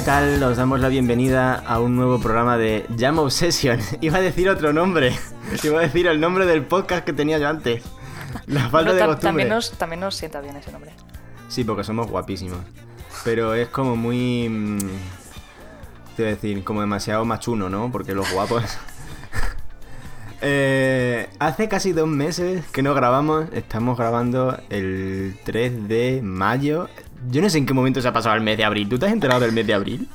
¿qué tal? Os damos la bienvenida a un nuevo programa de Jam Obsession. Iba a decir otro nombre. Iba a decir el nombre del podcast que tenía yo antes. La falta de costumbre. También nos sienta bien ese nombre. Sí, porque somos guapísimos. Pero es como muy... te voy a decir, como demasiado machuno, ¿no? Porque los guapos... hace casi 2 meses que no grabamos. Estamos grabando el 3 de mayo. Yo no sé en qué momento se ha pasado el mes de abril. ¿Tú te has enterado del mes de abril?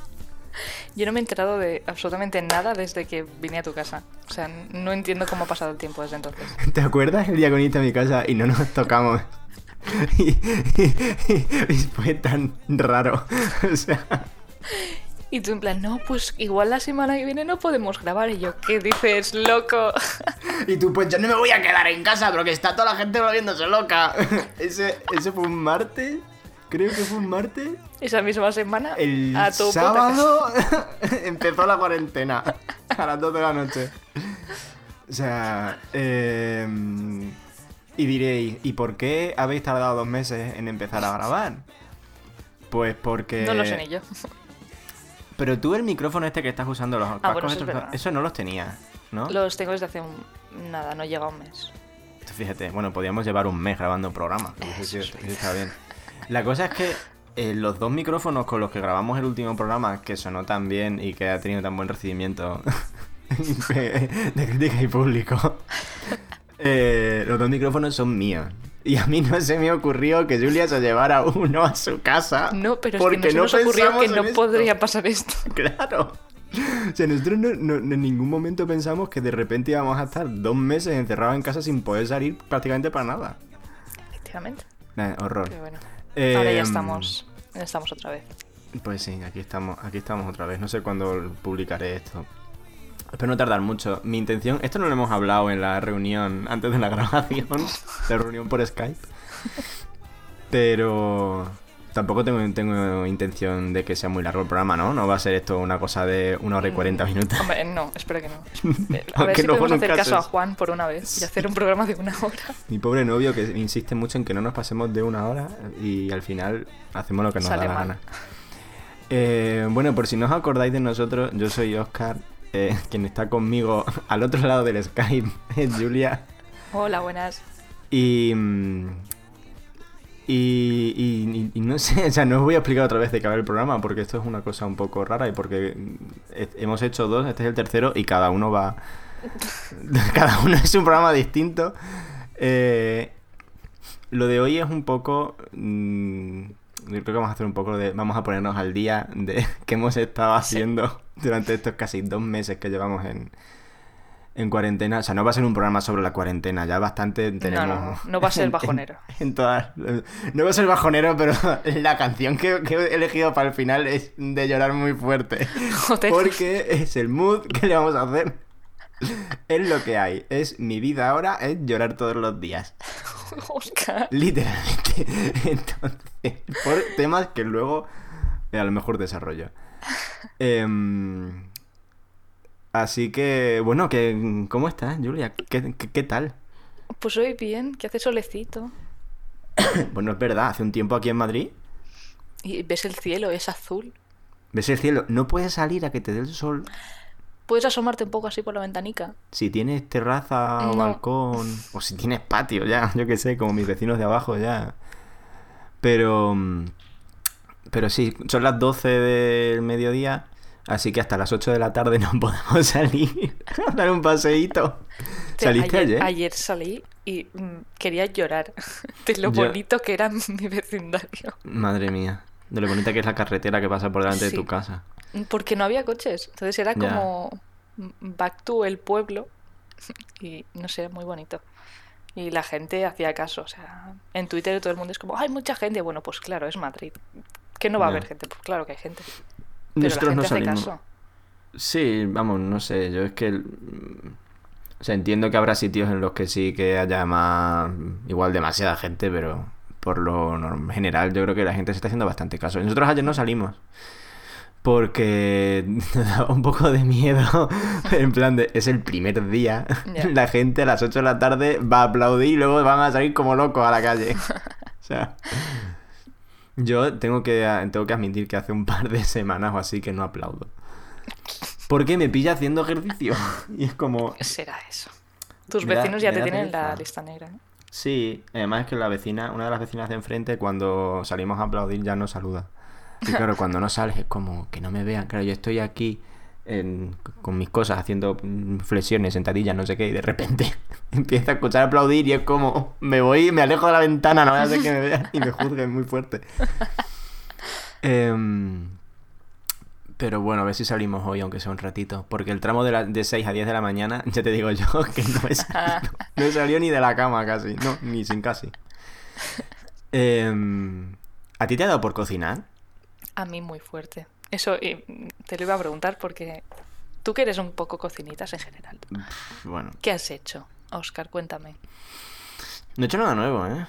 Yo no me he enterado de absolutamente nada desde que vine a tu casa. O sea, no entiendo cómo ha pasado el tiempo desde entonces. ¿Te acuerdas el día que viniste a mi casa y no nos tocamos? Y fue tan raro. O sea... Y tú en plan, no, pues igual la semana que viene no podemos grabar. Y yo, ¿qué dices, loco? Y tú, pues yo no me voy a quedar en casa porque está toda la gente volviéndose loca. Ese fue un martes, creo que fue un martes. Esa misma semana, el a tu sábado, empezó la cuarentena a las 2 de la noche. O sea, y diréis, ¿y por qué habéis tardado 2 meses en empezar a grabar? Pues porque... No lo sé ni yo. Pero tú el micrófono este que estás usando, los cascos, bueno, eso no los tenías, ¿no? Los tengo desde hace nada, no llega a un mes. Fíjate, bueno, podíamos llevar un mes grabando un programa. Eso está bien. La cosa es que los 2 micrófonos con los que grabamos el último programa, que sonó tan bien y que ha tenido tan buen recibimiento de crítica y público, los 2 micrófonos son míos. Y a mí no se me ocurrió que Julia se llevara uno a su casa. No, pero es que no se nos ocurrió que no podría pasar esto. Claro. O sea, nosotros en ningún momento pensamos que de repente íbamos a estar 2 meses encerrados en casa sin poder salir prácticamente para nada. Efectivamente. Horror. Pero bueno, ahora ya estamos otra vez. Pues sí, aquí estamos otra vez. No sé cuándo publicaré esto. Espero no tardar mucho. Mi intención... Esto no lo hemos hablado en la reunión antes de la grabación. La reunión por Skype. Pero... Tampoco tengo intención de que sea muy largo el programa, ¿no? No va a ser esto una cosa de 1 hora y 40 minutos. Hombre, no, espero que no. A ver si no podemos hacer caso a Juan por una vez y hacer un programa de 1 hora. Mi pobre novio que insiste mucho en que no nos pasemos de 1 hora y al final hacemos lo que nos da la gana. Bueno, por si no os acordáis de nosotros, yo soy Oscar... quien está conmigo al otro lado del Skype es Julia. Hola, buenas. Y no sé, o sea, no os voy a explicar otra vez de qué va el programa porque esto es una cosa un poco rara y porque hemos hecho 2, este es el 3º y cada uno va... cada uno es un programa distinto. Lo de hoy es un poco... yo creo que vamos a hacer un poco de... Vamos a ponernos al día de qué hemos estado haciendo durante estos casi 2 meses que llevamos en cuarentena. O sea, no va a ser un programa sobre la cuarentena. Ya bastante tenemos... No va a ser bajonero. No va a ser bajonero, pero la canción que he elegido para el final es de llorar muy fuerte. Joder. Porque es el mood que le vamos a hacer. Es lo que hay. Es mi vida ahora, es llorar todos los días. Oscar. Literalmente. Entonces, por temas que luego a lo mejor desarrollo. Así que, bueno, ¿cómo estás, Julia? ¿Qué tal? Pues hoy bien, que hace solecito. Bueno, es verdad, hace un tiempo aquí en Madrid. Y ves el cielo, es azul. ¿Ves el cielo? No puedes salir a que te dé el sol. Puedes asomarte un poco así por la ventanica. Si tienes terraza o balcón. O si tienes patio ya, yo qué sé, como mis vecinos de abajo ya. Pero sí, son las 12 del mediodía, así que hasta las 8 de la tarde no podemos salir a dar un paseíto. ¿Saliste ayer? Ayer salí y quería llorar de lo bonito que era mi vecindario. Madre mía, de lo bonita que es la carretera que pasa por delante de tu casa. Porque no había coches, entonces era como back to el pueblo y no sé, muy bonito. Y la gente hacía caso, o sea, en Twitter todo el mundo es como, hay mucha gente, bueno, pues claro, es Madrid, que no va a haber gente, pues claro que hay gente. Pero nosotros la gente no hace caso. Sí, vamos, no sé, yo es que... O sea, entiendo que habrá sitios en los que sí que haya más, igual demasiada gente, pero por lo general yo creo que la gente se está haciendo bastante caso. Nosotros ayer no salimos. Porque daba un poco de miedo, en plan de, es el primer día, la gente a las 8 de la tarde va a aplaudir y luego van a salir como locos a la calle. O sea, Yo tengo que admitir que hace un par de semanas o así que no aplaudo. Porque me pilla haciendo ejercicio. Y es como... ¿Qué será eso? Tus vecinos ya te tienen la lista negra, ¿eh? Sí, además es que la vecina, una de las vecinas de enfrente, cuando salimos a aplaudir ya nos saluda. Y claro, cuando no sales es como que no me vean. Claro, yo estoy aquí con mis cosas, haciendo flexiones, sentadillas, no sé qué, y de repente empiezo a escuchar aplaudir y es como me voy, me alejo de la ventana, no voy a hacer que me vean y me juzguen muy fuerte. Pero bueno, a ver si salimos hoy, aunque sea un ratito. Porque el tramo de 6 a 10 de la mañana, ya te digo yo, que no he salido ni de la cama casi. No, ni sin casi. ¿A ti te ha dado por cocinar? A mí muy fuerte. Eso te lo iba a preguntar porque tú que eres un poco cocinitas en general. Bueno. ¿Qué has hecho, Óscar? Cuéntame. No he hecho nada nuevo, ¿eh?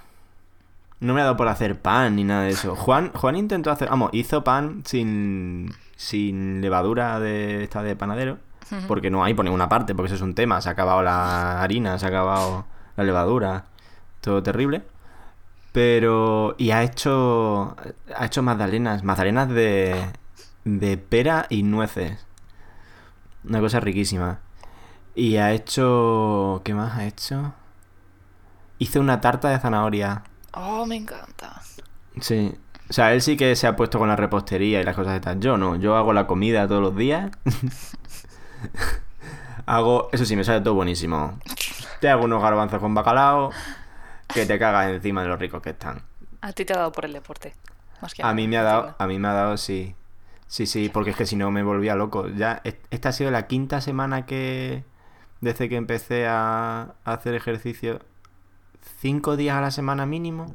No me ha dado por hacer pan ni nada de eso. Juan intentó hacer... Vamos, hizo pan sin levadura de esta de panadero, porque no hay por ninguna parte, porque eso es un tema. Se ha acabado la harina, se ha acabado la levadura. Todo terrible. Pero... Y ha hecho magdalenas de pera y nueces. Una cosa riquísima. Y ha hecho... ¿Qué más ha hecho? Hizo una tarta de zanahoria. Oh, me encanta. Sí. O sea, él sí que se ha puesto con la repostería y las cosas estas. Yo no. Yo hago la comida todos los días. Eso sí, me sale todo buenísimo. Te hago unos garbanzos con bacalao que te cagas encima de los ricos que están. ¿A ti te ha dado por el deporte? Más que a mí me ha dado, sí. Sí, porque es que si no me volvía loco. Ya, esta ha sido la quinta semana que... Desde que empecé a hacer ejercicio... 5 días a la semana mínimo,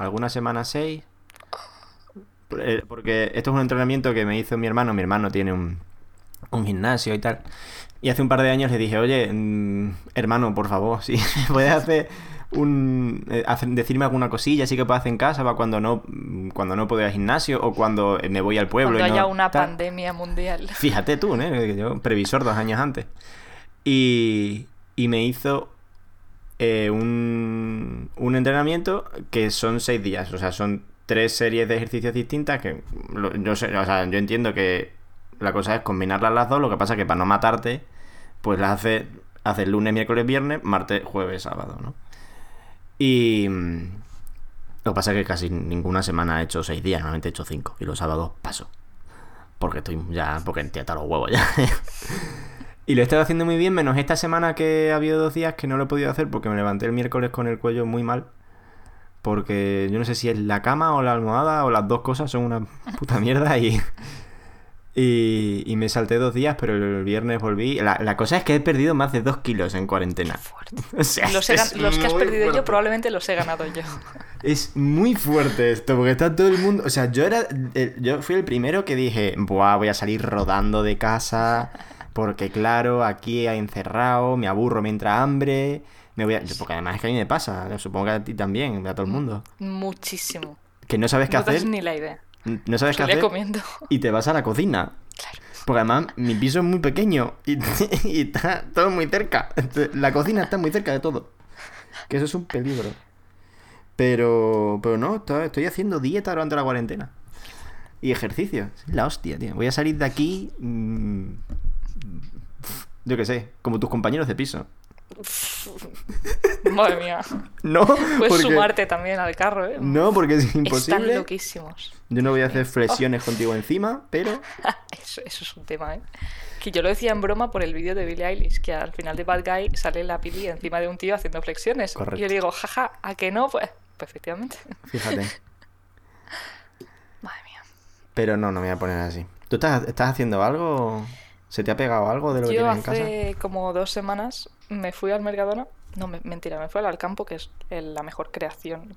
alguna semana 6, porque esto es un entrenamiento que me hizo mi hermano tiene un gimnasio y tal, y hace un par de años le dije, oye, hermano, por favor, si puedes hacer decirme alguna cosilla así que puedo hacer en casa para cuando no puedo ir al gimnasio o cuando me voy al pueblo. Cuando haya una pandemia mundial. Fíjate tú, ¿eh? Yo, previsor 2 años antes. Y me hizo... un entrenamiento que son 6 días, o sea, son 3 series de ejercicios distintas que yo entiendo que la cosa es combinarlas las dos, lo que pasa es que para no matarte, pues las haces lunes, miércoles, viernes, martes, jueves, sábado, ¿no? Y lo que pasa es que casi ninguna semana he hecho 6 días, normalmente he hecho 5 y los sábados paso, porque te atan los huevos ya. Y lo he estado haciendo muy bien, menos esta semana que ha habido 2 días que no lo he podido hacer porque me levanté el miércoles con el cuello muy mal. Porque yo no sé si es la cama o la almohada o las dos cosas son una puta mierda y me salté 2 días, pero el viernes volví. La cosa es que he perdido más de 2 kilos en cuarentena. O sea, los que has perdido fuerte. Yo probablemente los he ganado yo. Es muy fuerte esto, porque está todo el mundo... O sea, yo fui el primero que dije, buah, voy a salir rodando de casa... Porque claro, aquí he encerrado, me aburro, me entra hambre, porque además es que a mí me pasa, supongo que a ti también, a todo el mundo. Muchísimo. Que no sabes qué hacer. No tienes ni la idea. No sabes qué hacer. Comiendo. Y te vas a la cocina. Claro. Porque además mi piso es muy pequeño y está todo muy cerca. La cocina está muy cerca de todo. Que eso es un peligro. Pero no, estoy haciendo dieta durante la cuarentena. Y ejercicio. La hostia, tío. Voy a salir de aquí... Yo qué sé, como tus compañeros de piso. Madre mía. No, puedes sumarte también al carro, ¿eh? No, porque es imposible. Están loquísimos. Yo no voy a hacer flexiones contigo encima, pero... eso es un tema, ¿eh? Que yo lo decía en broma por el vídeo de Billie Eilish, que al final de Bad Guy sale la Billie encima de un tío haciendo flexiones. Correcto. Y yo le digo, jaja, ¿a que no? Pues efectivamente. Fíjate. Madre mía. Pero no me voy a poner así. ¿Tú estás haciendo algo...? ¿Se te ha pegado algo de lo que tienes en casa? Yo hace como 2 semanas me fui al Mercadona. No, mentira, me fui al Alcampo, que es la mejor creación.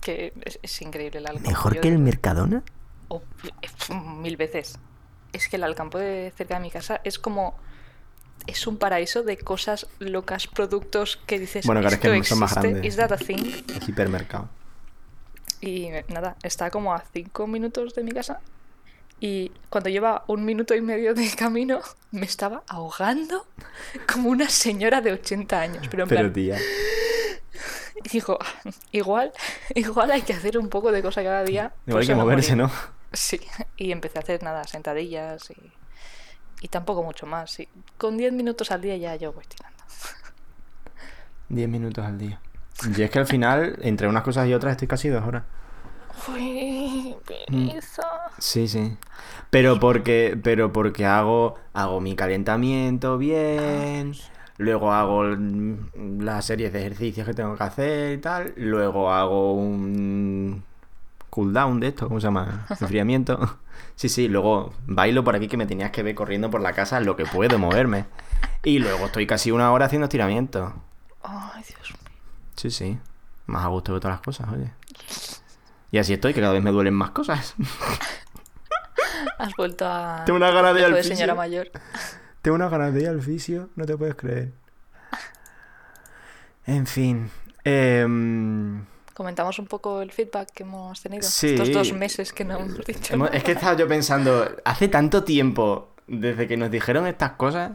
Que es increíble el Alcampo. ¿Mejor que el Mercadona? Oh, 1000 veces. Es que el Alcampo de cerca de mi casa es como... Es un paraíso de cosas locas, productos que dices... Bueno, claro, es que son más grandes. ¿Is that a thing? Es hipermercado. Y nada, está como a 5 minutos de mi casa... Y cuando lleva 1,5 minutos de camino, me estaba ahogando como una señora de 80 años. Pero en plan... tía. digo, igual hay que hacer un poco de cosa cada día. Igual hay que moverse, ¿no? Sí, y empecé a hacer nada, sentadillas y tampoco mucho más. Sí. Con 10 minutos al día ya yo voy tirando. 10 minutos al día. Y es que al final, entre unas cosas y otras, estoy casi 2 horas. Uy, pereza. Sí, sí. Pero porque hago mi calentamiento bien, luego hago las series de ejercicios que tengo que hacer y tal, luego hago un cooldown de esto, ¿cómo se llama? Enfriamiento. Sí, luego bailo por aquí, que me tenías que ver corriendo por la casa lo que puedo moverme. Y luego estoy casi 1 hora haciendo estiramiento. Ay, Dios mío. Sí. Más a gusto de todas las cosas, oye. Y así estoy, que cada vez me duelen más cosas. Has vuelto a... Tengo una ganas de ir al fisio. Señora mayor. Tengo una ganas de ir al fisio, no te puedes creer. En fin. Comentamos un poco el feedback que hemos tenido. Sí. Estos 2 meses que no hemos dicho nada. Es que he estado yo pensando, hace tanto tiempo desde que nos dijeron estas cosas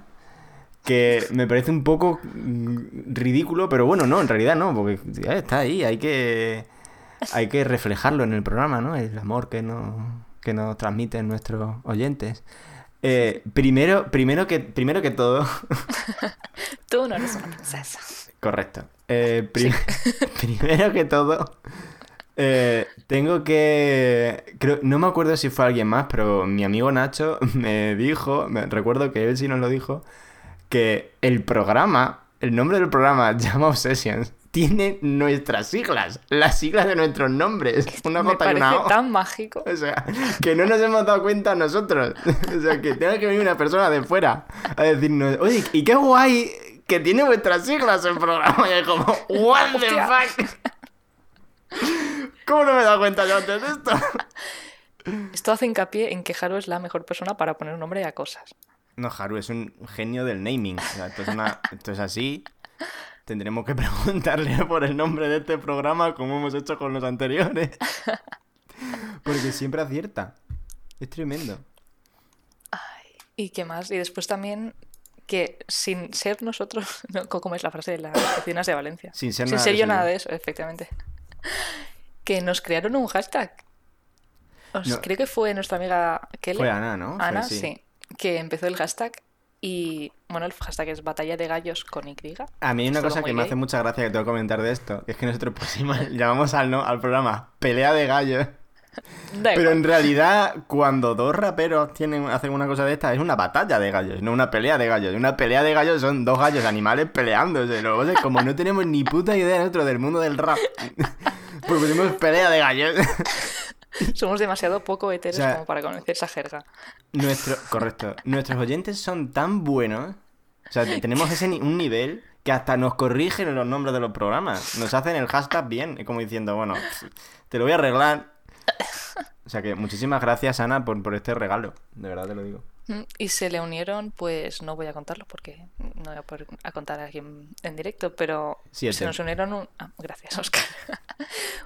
que me parece un poco ridículo, pero bueno, no, en realidad no, porque ya está ahí, hay que reflejarlo en el programa, ¿no? El amor que nos transmiten nuestros oyentes. Primero que todo... Tú no eres una princesa. Correcto. Sí. Primero que todo, tengo que... no me acuerdo si fue alguien más, pero mi amigo Nacho me dijo, recuerdo que él sí nos lo dijo, que el programa, el nombre del programa, Llama Obsessions, tiene nuestras siglas, las siglas de nuestros nombres. Una J y una O. Me parece tan mágico. O sea, que no nos hemos dado cuenta nosotros. O sea, que tenga que venir una persona de fuera a decirnos, oye, y qué guay que tiene vuestras siglas el programa. Y es como, what the fuck. ¿Cómo no me he dado cuenta yo antes de esto? Esto hace hincapié en que Haru es la mejor persona para poner nombre a cosas. No, Haru es un genio del naming. O sea, esto es así... Tendremos que preguntarle por el nombre de este programa, como hemos hecho con los anteriores. Porque siempre acierta. Es tremendo. Ay, ¿y qué más? Y después también que sin ser nosotros... No, ¿cómo es la frase de las vecinas de Valencia? Sin ser yo nada de eso, efectivamente. Que nos crearon un hashtag. Creo que fue nuestra amiga Kelly. Fue Ana, ¿no? Ana, fue, sí. Que empezó el hashtag. Y bueno, el hashtag es Batalla de Gallos con Y. A mí hay una cosa que me hace mucha gracia que tengo que comentar de esto, que es que nosotros pusimos, llamamos al programa Pelea de Gallos. Pero en realidad, cuando dos raperos hacen una cosa de esta, es una batalla de gallos, no una pelea de gallos. Una pelea de gallos son 2 gallos animales peleándose. Luego, como no tenemos ni puta idea nosotros del mundo del rap, pues pusimos Pelea de Gallos. Somos demasiado poco heteros como para conocer esa jerga. Correcto. Nuestros oyentes son tan buenos. O sea, tenemos un nivel que hasta nos corrigen los nombres de los programas. Nos hacen el hashtag bien, como diciendo, bueno, te lo voy a arreglar. O sea que muchísimas gracias, Ana, por este regalo. De verdad te lo digo. Y se le unieron, pues no voy a contarlo porque no voy a poder contar aquí en directo, pero sí, se nos unieron gracias, Oscar.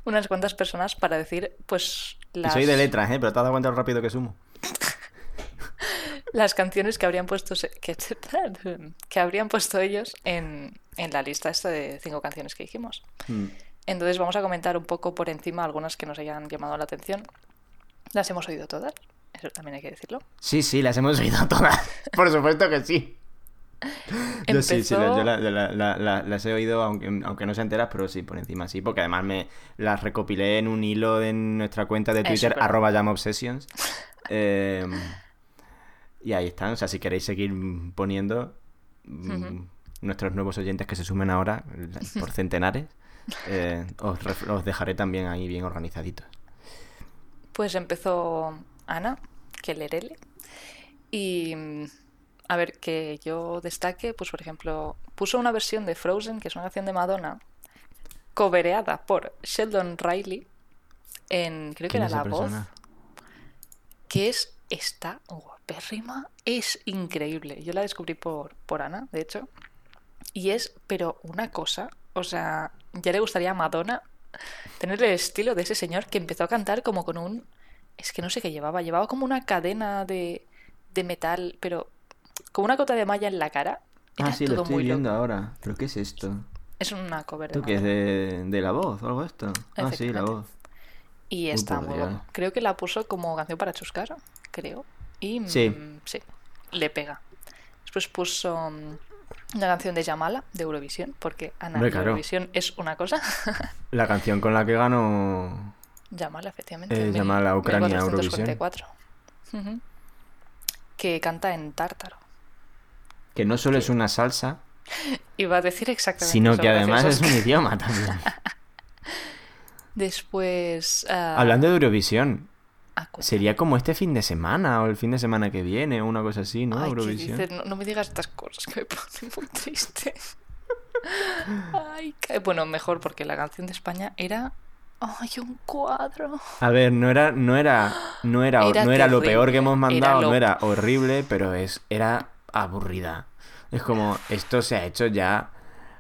Unas cuantas personas para decir, pues... Y soy de letras, pero te has dado cuenta lo rápido que sumo. Las canciones que habrían puesto ellos en la lista esta de 5 canciones que dijimos. Entonces vamos a comentar un poco por encima algunas que nos hayan llamado la atención. Las hemos oído todas. Eso también hay que decirlo. Sí, las hemos oído todas. Por supuesto que sí. Yo sí, las he oído, aunque no se enteras, pero sí, por encima sí. Porque además me las recopilé en un hilo en nuestra cuenta de Twitter, @LlamaObsessions. Y ahí están. O sea, si queréis seguir poniendo nuestros nuevos oyentes que se sumen ahora por centenares, os dejaré también ahí bien organizaditos. Pues empezó... Ana, que Lerele. Y a ver, que yo destaque, pues por ejemplo, puso una versión de Frozen, que es una canción de Madonna, cobereada por Sheldon Riley en, creo que era La Voz, que está guapérrima, es increíble. Yo la descubrí por Ana, de hecho, y pero una cosa, o sea, ya le gustaría a Madonna tener el estilo de ese señor que empezó a cantar como con un... Es que no sé qué llevaba como una cadena de metal, pero con una cota de malla en la cara. Era sí, lo estoy viendo ahora. ¿Pero qué es esto? Es una cover de... ¿Tú qué es de la voz o algo de esto? Ah, sí, la voz. Y está muy bueno. Creo que la puso como canción para chuscar, creo. Y sí, le pega. Después puso una canción de Yamala, de Eurovisión, porque Ana, de Eurovisión es una cosa. La canción con la que ganó... Yamala, efectivamente. Yamala, Ucrania, Eurovisión. Uh-huh. Que canta en tártaro. Que no solo es una salsa... Iba a decir exactamente eso. Sino que además es un idioma también. Después... Hablando de Eurovisión, sería como este fin de semana o el fin de semana que viene o una cosa así, ¿no? Ay, Eurovisión. ¿Qué dices? No, no me digas estas cosas que me ponen muy triste. Ay, bueno, mejor porque la canción de España era... ¡Ay, un cuadro! A ver, no era lo peor que hemos mandado, no era horrible, pero era aburrida. Es como, esto se ha hecho ya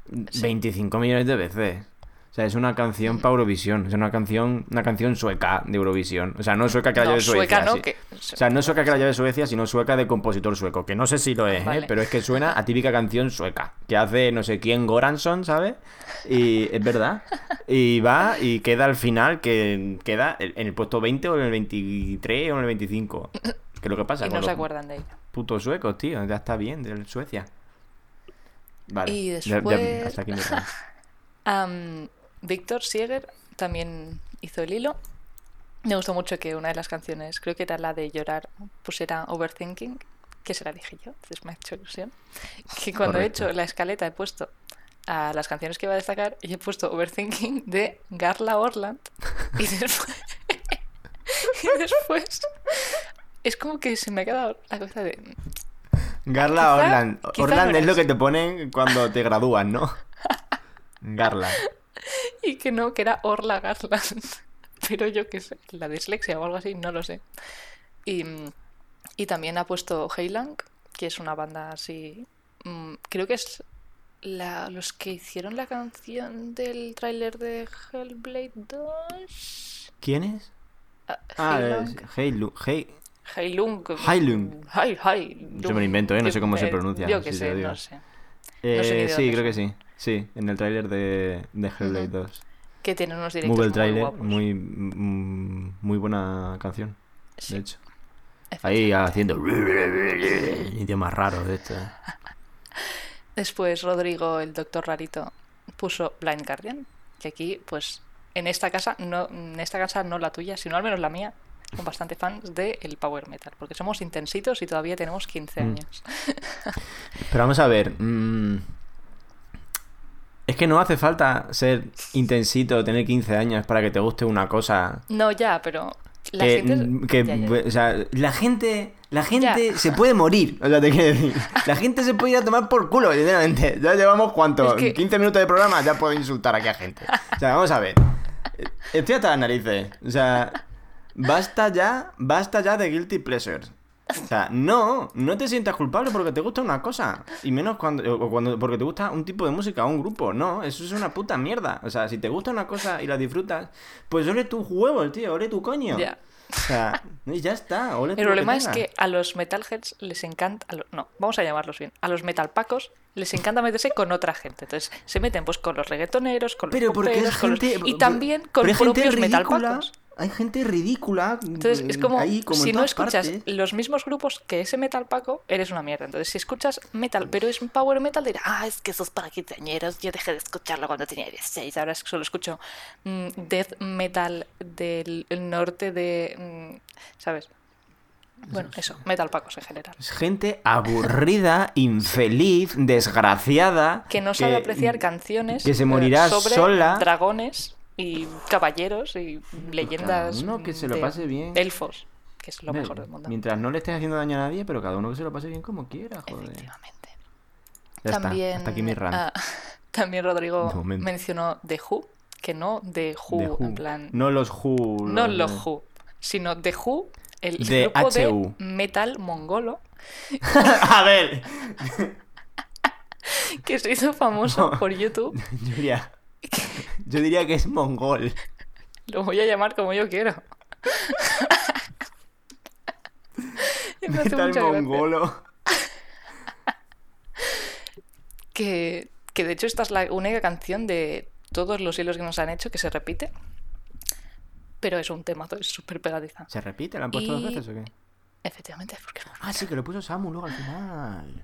25 millones de veces. O sea, es una canción para Eurovisión. Es una canción sueca de Eurovisión. O sea, no sueca que la lleve Suecia. No, que... O sea, no sueca que la lleve Suecia, sino sueca de compositor sueco. Que no sé si lo es, vale. Pero es que suena a típica canción sueca. Que hace no sé quién, Goranson, ¿sabes? Y es verdad. Y va y queda al final, que queda en el puesto 20 o en el 23 o en el 25. Que lo que pasa. Y no se acuerdan de ella. Putos suecos, tío. Ya está bien, de Suecia. Vale, y después ya, hasta aquí me Víctor Sieger también hizo el hilo. Me gustó mucho que una de las canciones, creo que era la de llorar, pues era Overthinking, que se la dije yo, entonces me ha hecho ilusión. Que cuando Correcto. He hecho la escaleta he puesto a las canciones que iba a destacar y he puesto Overthinking de Garla Orland. Y después es como que se me ha quedado la cabeza de... Garla Orland. Orland es lo que te ponen cuando te gradúas, ¿no? Garla. Y que no, que era Orla Garland. Pero yo qué sé, la dislexia o algo así, no lo sé. Y también ha puesto Heilung, que es una banda así... creo que es los que hicieron la canción del tráiler de Hellblade 2. ¿Quién es? Heilung. Heilung. Yo me lo invento, no sé cómo se pronuncia. Yo que sé, no sé. Sí, creo que sí. Sí, en el tráiler de Hellblade 2. Que tiene unos directos muy guapos. Muy buena canción, de hecho. Ahí haciendo idiomas raros de esto. Después Rodrigo, el doctor rarito, puso Blind Guardian. Que aquí, pues, en esta casa, no la tuya, sino al menos la mía, con bastante fans del power metal, porque somos intensitos y todavía tenemos 15 años. Pero vamos a ver, es que no hace falta ser intensito, tener 15 años para que te guste una cosa. No, ya, pero la gente... O sea, la gente se puede morir, o sea, te quiero decir, la gente se puede ir a tomar por culo, sinceramente. Ya llevamos, ¿cuánto? Es que... 15 minutos de programa, ya puedo insultar aquí a gente. O sea, vamos a ver, estoy hasta las narices, o sea... Basta ya de guilty pleasures. O sea, no te sientas culpable porque te gusta una cosa. Y menos cuando porque te gusta un tipo de música o un grupo. No, eso es una puta mierda. O sea, si te gusta una cosa y la disfrutas, pues ole tus huevos, tío, ole tu coño. Ya. O sea, ya está, ole tu coño. El problema es que a los metalheads les encanta... No, vamos a llamarlos bien. A los metalpacos les encanta meterse con otra gente. Entonces se meten pues con los reggaetoneros, con los poperos, con gente, los... Y también con los propios metalpacos. Hay gente ridícula. Entonces es como, ahí, como si no escuchas los mismos grupos que ese metal paco, eres una mierda. Entonces si escuchas metal, pero es un power metal, dirás, es que eso es para quinceañeros, yo dejé de escucharlo cuando tenía 16, ahora solo escucho death metal del norte de... ¿sabes? Bueno, eso, metal pacos en general. Es gente aburrida, infeliz, desgraciada. Que no sabe apreciar canciones. Que se morirá sobre sola. Dragones. Y caballeros y leyendas. Cada uno que se lo pase bien. Elfos, que es lo mejor del mundo. Mientras no le estés haciendo daño a nadie, pero cada uno que se lo pase bien como quiera, joder. Efectivamente. Ya también, está. Hasta aquí mi rant. También Rodrigo mencionó The Who, que no The Who, The Who. En plan. No los Who. No los Who, sino The Who, el grupo de metal mongolo. A ver. Que se hizo famoso por YouTube. Julia. Yo diría que es mongol. Lo voy a llamar como yo quiero. Metal mongolo. Que que de hecho esta es la única canción de todos los hilos que nos han hecho que se repite, pero es un tema, es súper pegadiza. ¿Se repite? ¿La han puesto dos veces o qué? Efectivamente, porque es muy buena. Ah, sí, que lo puso Samu luego al final.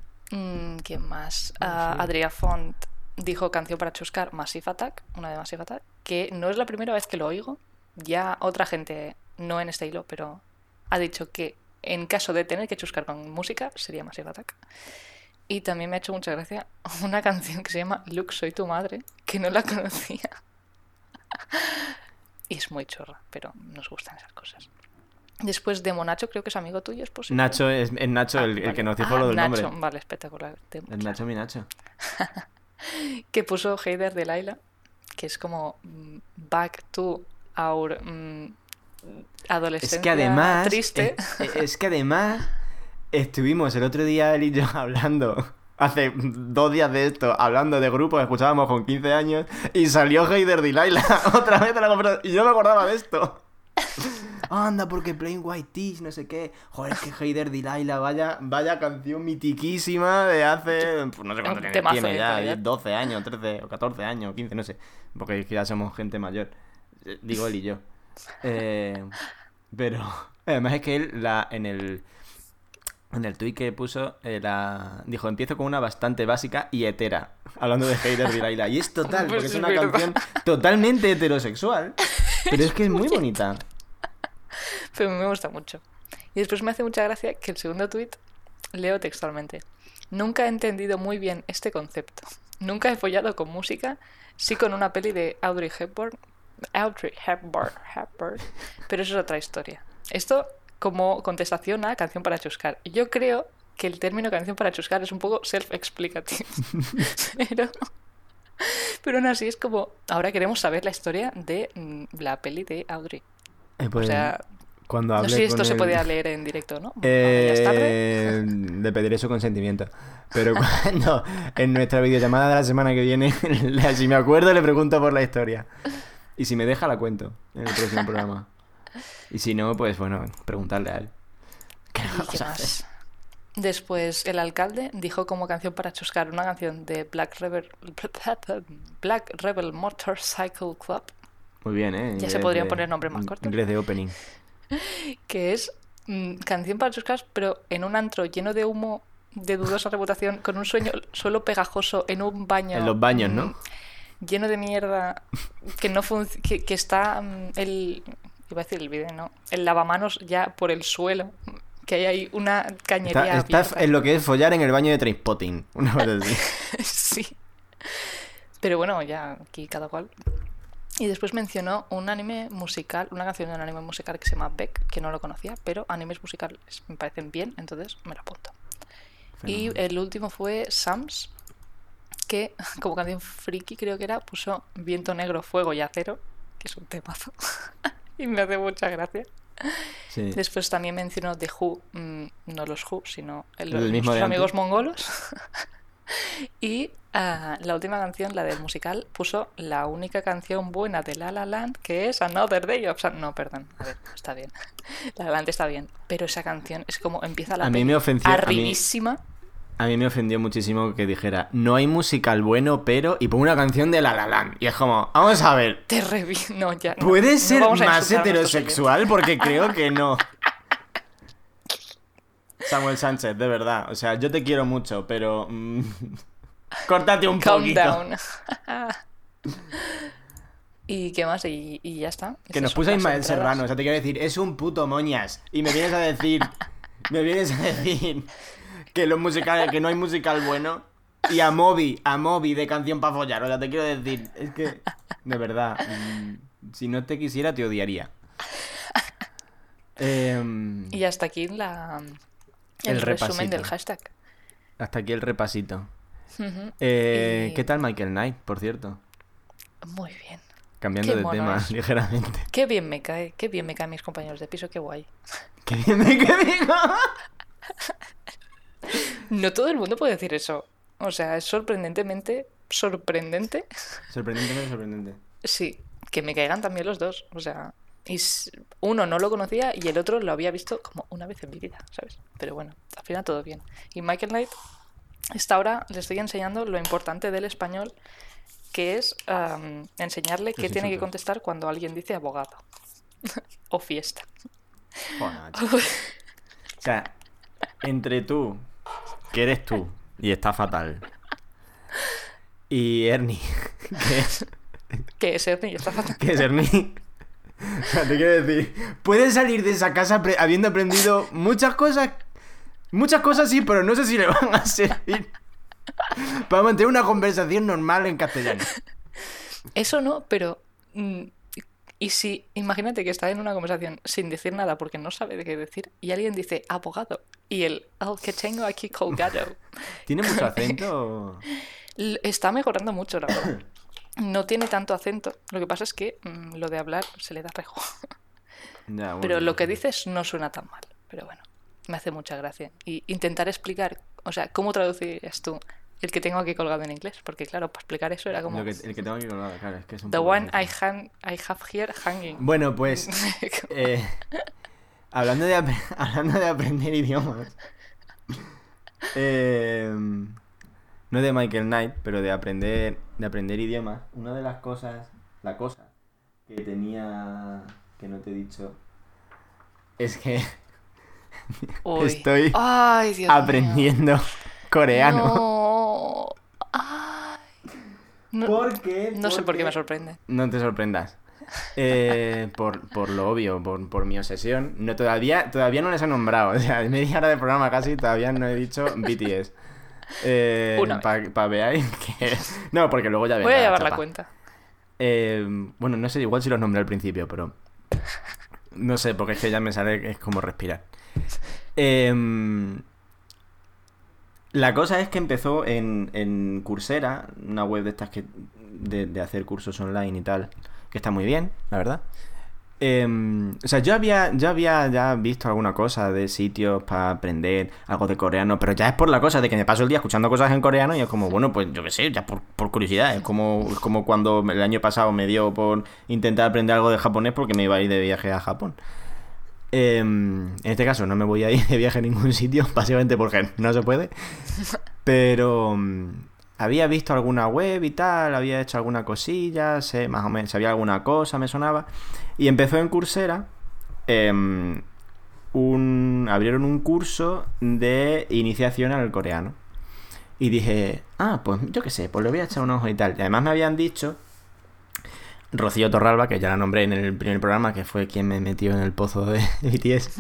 ¿Quién más? No, sí. Adria Font dijo canción para chuscar, Massive Attack, una de Massive Attack, que no es la primera vez que lo oigo. Ya otra gente, no en este hilo, pero ha dicho que en caso de tener que chuscar con música sería Massive Attack. Y también me ha hecho mucha gracia una canción que se llama Luke, soy tu madre, que no la conocía. Y es muy chorra, pero nos gustan esas cosas. Después de Monacho, creo que es amigo tuyo, ¿es posible? Nacho, es Nacho, el, vale. El que nos dijo lo del Nacho, nombre. Vale, espectacular. El Nacho, mi Nacho. Que puso Hey There Delilah, que es como back to our adolescencia, es que además, triste. Es que además estuvimos el otro día él y yo hablando, hace 2 días de esto, hablando de grupos que escuchábamos con 15 años y salió Hey There Delilah otra vez en la conversación y yo me acordaba de esto. Anda, porque Plain White Tees, no sé qué. Joder, es que Hey There Delilah, vaya canción mitiquísima de hace... Pues no sé cuánto tiene ya, 10, 12 años, 13 o 14 años, 15, no sé. Porque ya somos gente mayor. Digo él y yo. Pero además es que él en el tuit que puso dijo, empiezo con una bastante básica y hetera, hablando de Hey There Delilah. Y es total, porque es una canción totalmente heterosexual, pero es que es muy bonita. Pero me gusta mucho. Y después me hace mucha gracia que el segundo tuit, leo textualmente: nunca he entendido muy bien este concepto. Nunca he follado con música, sí con una peli de Audrey Hepburn, pero eso es otra historia. Esto como contestación a canción para chuscar. Yo creo que el término canción para chuscar es un poco self-explicativo. Pero aún así es como, ahora queremos saber la historia de la peli de Audrey. Pues, o sea, cuando hable, no sé si esto se podía leer en directo, ¿no? Le pediré su consentimiento. Pero cuando en nuestra videollamada de la semana que viene, si me acuerdo, le pregunto por la historia. Y si me deja, la cuento en el próximo programa. Y si no, pues bueno, preguntarle a él. ¿Qué más? Después, el alcalde dijo como canción para chuscar una canción de Black Rebel Motorcycle Club. Muy bien, ¿eh? Ya se podrían poner nombres más cortos. Inglés de opening. Que es canción para chuscar, pero en un antro lleno de humo, de dudosa reputación, con un suelo pegajoso, en un baño. En los baños, ¿no? Lleno de mierda, que no que está el... Iba a decir el vídeo, ¿no? El lavamanos ya por el suelo, que hay ahí una cañería. Está en lo que es follar en el baño de Trainspotting, una vez así. Sí. Pero bueno, ya aquí cada cual... Y después mencionó un anime musical, una canción de un anime musical que se llama Beck, que no lo conocía, pero animes musicales me parecen bien, entonces me lo apunto. Fenomenal. Y el último fue Sams, que como canción friki creo que era, puso Viento Negro, Fuego y Acero, que es un temazo, y me hace mucha gracia. Sí. Después también mencionó The Who, no los Who, sino nuestros amigos mongolos. Y la última canción, la del musical, puso la única canción buena de La La Land, que es Another Day of Sun. No, perdón, a ver, está bien. La La Land está bien, pero esa canción es como empieza la arribísima. A mí me ofendió muchísimo que dijera, no hay musical bueno, pero... Y pongo una canción de La La Land. Y es como, vamos a ver. No, ya. ¿Puede ser más heterosexual? Porque creo que no. Samuel Sánchez, de verdad. O sea, yo te quiero mucho, pero... córtate un poquito. Calm down. ¿Y qué más? Y ya está. Que nos puso Ismael Serrano. O sea, te quiero decir, es un puto moñas. Y me vienes a decir... que los musicales, que no hay musical bueno. Y a Moby de canción para follar. O sea, te quiero decir... Es que, de verdad, si no te quisiera, te odiaría. Y hasta aquí el resumen del hashtag. Hasta aquí el repasito. Uh-huh. Y... ¿Qué tal Michael Knight, por cierto? Muy bien. Cambiando de tema ligeramente. Qué bien me caen mis compañeros de piso, qué guay. Qué bien me caen. No todo el mundo puede decir eso. O sea, es sorprendentemente sorprendente. Sí, que me caigan también los dos. O sea... Y uno no lo conocía y el otro lo había visto como una vez en mi vida, ¿sabes? Pero bueno, al final todo bien. Y Michael Knight, esta hora le estoy enseñando lo importante del español, que es enseñarle qué tiene que contestar cuando alguien dice abogado o fiesta. Bueno, o sea, entre tú, que eres tú y está fatal, y Ernie, que es... ¿Qué es Ernie? Está fatal. ¿Qué es Ernie? O sea, te quiero decir, puedes salir de esa casa habiendo aprendido muchas cosas sí, pero no sé si le van a servir para mantener una conversación normal en castellano. Eso no, pero... Y si, imagínate que está en una conversación sin decir nada porque no sabe de qué decir y alguien dice abogado y el que tengo aquí colgado. ¿Tiene mucho acento? Está mejorando mucho, la verdad. No tiene tanto acento. Lo que pasa es que lo de hablar se le da rejo. Ya, bueno, pero lo que dices no suena tan mal. Pero bueno, me hace mucha gracia. Y intentar explicar, o sea, ¿cómo traducirías tú el que tengo aquí colgado en inglés? Porque claro, para explicar eso era como... el que tengo aquí colgado, claro, es que es un... The one I have here hanging. Bueno, pues... hablando de aprender idiomas... no de Michael Knight, pero de aprender idiomas. Una de las cosas, la cosa que tenía que no te he dicho es que estoy aprendiendo coreano. No. Ay. No, porque, no sé por qué me sorprende. No te sorprendas. Por lo obvio, por mi obsesión. No, todavía no les he nombrado. O sea, media hora de programa casi todavía no he dicho BTS. Para veáis que... No, porque luego ya voy a llevar la cuenta. Bueno, no sé, igual si los nombré al principio, pero no sé, porque es que ya me sale, es como respirar. La cosa es que empezó en Coursera, una web de estas que de hacer cursos online y tal, que está muy bien, la verdad. O sea, yo había visto alguna cosa de sitios para aprender algo de coreano, pero ya es por la cosa de que me paso el día escuchando cosas en coreano y es como, bueno, pues yo qué sé, ya por curiosidad. Es como cuando el año pasado me dio por intentar aprender algo de japonés porque me iba a ir de viaje a Japón. En este caso no me voy a ir de viaje a ningún sitio, básicamente porque no se puede. Pero... había visto alguna web y tal, había hecho alguna cosilla, sé, más o menos, sabía alguna cosa, me sonaba. Y empezó en Coursera, abrieron un curso de iniciación al coreano. Y dije, pues yo qué sé, pues le voy a echar un ojo y tal. Y además me habían dicho, Rocío Torralba, que ya la nombré en el primer programa, que fue quien me metió en el pozo de BTS...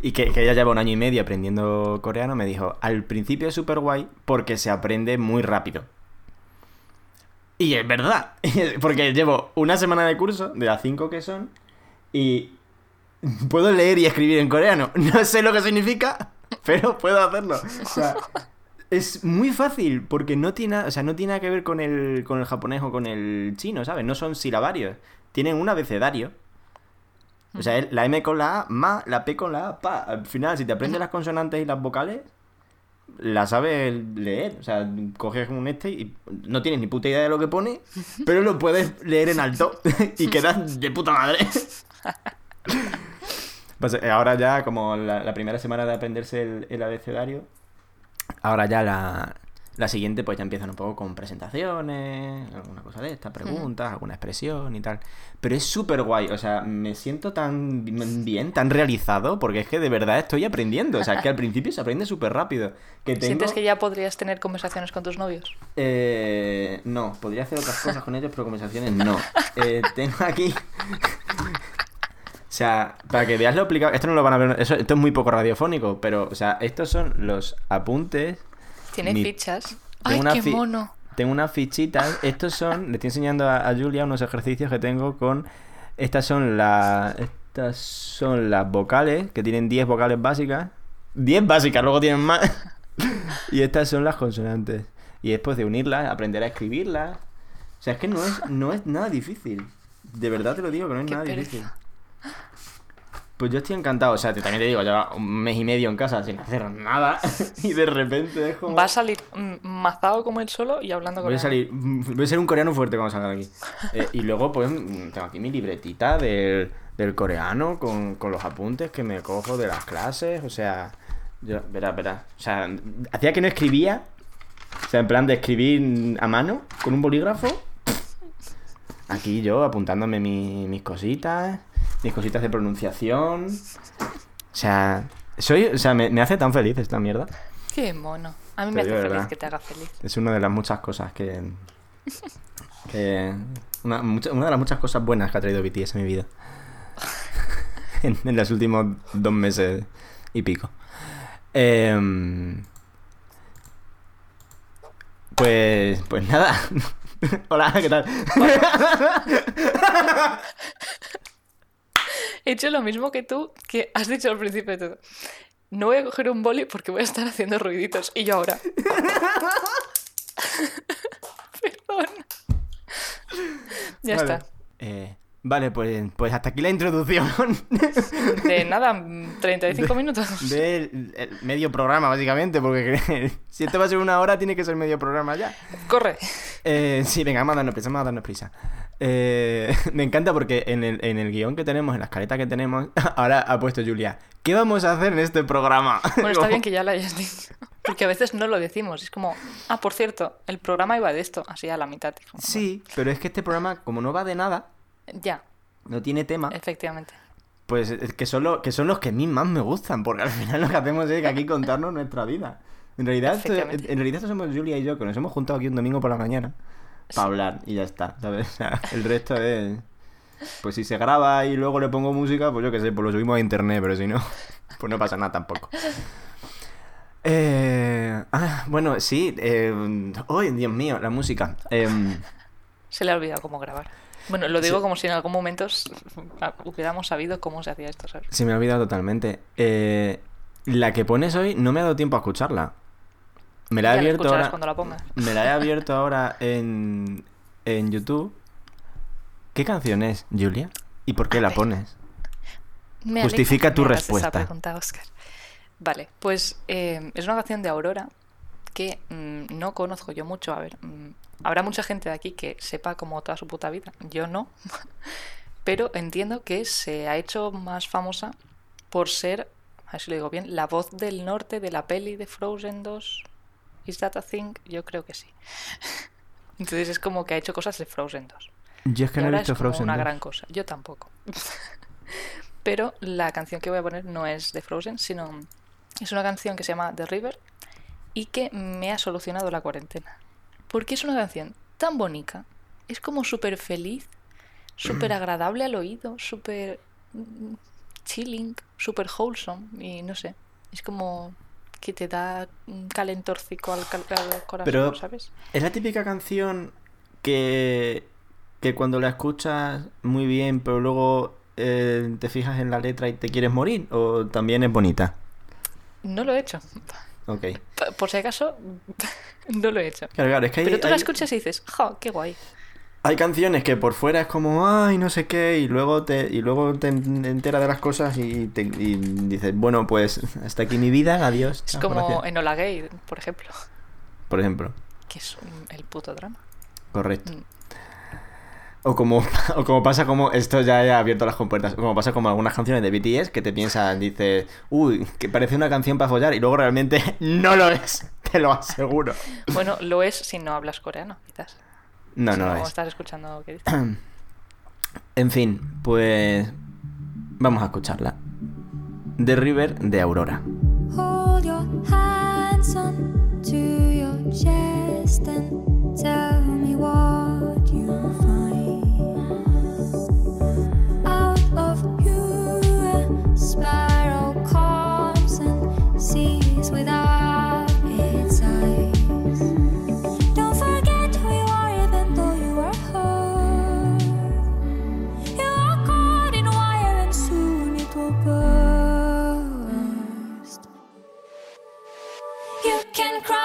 y que ella lleva 1 año y medio aprendiendo coreano, me dijo, al principio es súper guay porque se aprende muy rápido. Y es verdad, porque llevo 1 semana de curso, de las 5 que son, y puedo leer y escribir en coreano. No sé lo que significa, pero puedo hacerlo. O sea, es muy fácil, porque no tiene nada que ver con el japonés o con el chino, ¿sabes? No son silabarios, tienen un abecedario. O sea, la M con la A, ma, la P con la A, pa. Al final, si te aprendes las consonantes y las vocales, las sabes leer. O sea, coges un y no tienes ni puta idea de lo que pone, pero lo puedes leer en alto y quedas de puta madre. Pues ahora ya, como la primera semana de aprenderse el abecedario, ahora ya la siguiente pues ya empiezan un poco con presentaciones, alguna cosa de estas, preguntas, alguna expresión y tal. Pero es súper guay, o sea, me siento tan bien, tan realizado, porque es que de verdad estoy aprendiendo. O sea, que al principio se aprende súper rápido. ¿Sientes que ya podrías tener conversaciones con tus novios? No, podría hacer otras cosas con ellos, pero conversaciones no. Tengo aquí... O sea, para que veas lo aplicado... Esto no lo van a ver... Esto es muy poco radiofónico, pero, o sea, estos son los apuntes... Tiene fichas. ¡Ay, qué mono! Tengo unas fichitas. Estos son... Le estoy enseñando a Julia unos ejercicios que tengo con... Estas son las vocales, que tienen 10 vocales básicas. 10 básicas, luego tienen más. Y estas son las consonantes. Y después de unirlas, aprender a escribirlas. O sea, es que no es nada difícil. De verdad te lo digo, que no es nada difícil. Pues yo estoy encantado, o sea, también te digo, lleva 1 mes y medio en casa sin hacer nada y de repente es como... Va a salir mazado como él solo y hablando coreano. Voy a ser un coreano fuerte cuando salga de aquí. Y luego pues tengo aquí mi libretita del coreano con los apuntes que me cojo de las clases, o sea... Verás, o sea, hacía que no escribía O sea, en plan de escribir a mano con un bolígrafo. Aquí yo apuntándome mis cositas, mis cositas de pronunciación. O sea, me hace tan feliz esta mierda. Qué mono. A mí me hace feliz que te haga feliz. Es una de las muchas cosas que una de las muchas cosas buenas que ha traído BTS a mi vida. En los últimos 2 meses y pico. Pues nada. Hola, ¿qué tal? He hecho lo mismo que tú, que has dicho al principio de todo. No voy a coger un boli porque voy a estar haciendo ruiditos. Y yo ahora. Perdón. Ya vale. Está. Vale, pues hasta aquí la introducción. De nada, 35 minutos. El medio programa, básicamente, porque si esto va a ser una hora, tiene que ser medio programa ya. Corre. Sí, venga, vamos a darnos prisa. Me encanta porque en el guión que tenemos, en la escaleta que tenemos, ahora ha puesto Julia, ¿qué vamos a hacer en este programa? Bueno, está bien que ya lo hayas dicho. Porque a veces no lo decimos. Es como, por cierto, el programa iba de esto, así a la mitad. Como, sí, bueno. Pero es que este programa, como no va de nada... Ya. No tiene tema. Efectivamente. Pues es que son los que a mí más me gustan, porque al final lo que hacemos es que aquí contarnos nuestra vida. En realidad somos Julia y yo, que nos hemos juntado aquí un domingo por la mañana para hablar y ya está, ¿sabes? O sea, el resto es... Pues si se graba y luego le pongo música, pues yo qué sé, pues lo subimos a internet, pero si no, pues no pasa nada tampoco. Bueno, sí. ¡Ay, Dios mío! La música. Se le ha olvidado cómo grabar. Bueno, lo digo como si en algún momento hubiéramos sabido cómo se hacía esto, ¿sabes? Se me ha olvidado totalmente. La que pones hoy no me ha dado tiempo a escucharla. Me la he abierto ahora. Cuando la pongas. Me la he abierto ahora en YouTube. ¿Qué canción es, Julia? ¿Y por qué la pones? Justifica tu respuesta. Esa pregunta, Oscar. Vale, pues es una canción de Aurora que no conozco yo mucho. A ver. Habrá mucha gente de aquí que sepa como toda su puta vida, yo no, pero entiendo que se ha hecho más famosa por ser, a ver si lo digo bien, la voz del norte de la peli de Frozen 2, ¿Is that a thing? Yo creo que sí. Entonces es como que ha hecho cosas de Frozen 2. Yo es que no he visto Frozen 2. Es una gran cosa, yo tampoco. Pero la canción que voy a poner no es de Frozen, sino es una canción que se llama The River y que me ha solucionado la cuarentena. Porque es una canción tan bonita, es como súper feliz, súper agradable al oído, súper chilling, súper wholesome, y no sé, es como que te da un calentorcico al corazón, pero ¿sabes? Es la típica canción que cuando la escuchas muy bien, pero luego te fijas en la letra y te quieres morir, ¿o también es bonita? No lo he hecho. Okay. Por si acaso, no lo he hecho. Claro, es que pero tú la escuchas y dices, ¡jo, qué guay! Hay canciones que por fuera es como, ¡ay, no sé qué! Y luego te enteras de las cosas y dices, bueno, pues hasta aquí mi vida, adiós. Es como gracias. En Hola Gay, por ejemplo. Por ejemplo. Que es el puto drama. Correcto. O como pasa como... Esto ya he abierto las compuertas. Como pasa como algunas canciones de BTS que te piensan, dices... Uy, que parece una canción para follar. Y luego realmente no lo es. Te lo aseguro. Bueno, lo es si no hablas coreano, quizás. No, si no lo es. Estás escuchando lo que dices. En fin, pues... Vamos a escucharla. The River de Aurora. Hold your hands on to your chest and tell me what you find. Sparrow comes and sees without its eyes. Don't forget who you are even though you are hurt. You are caught in wire and soon it will burst. You can cry.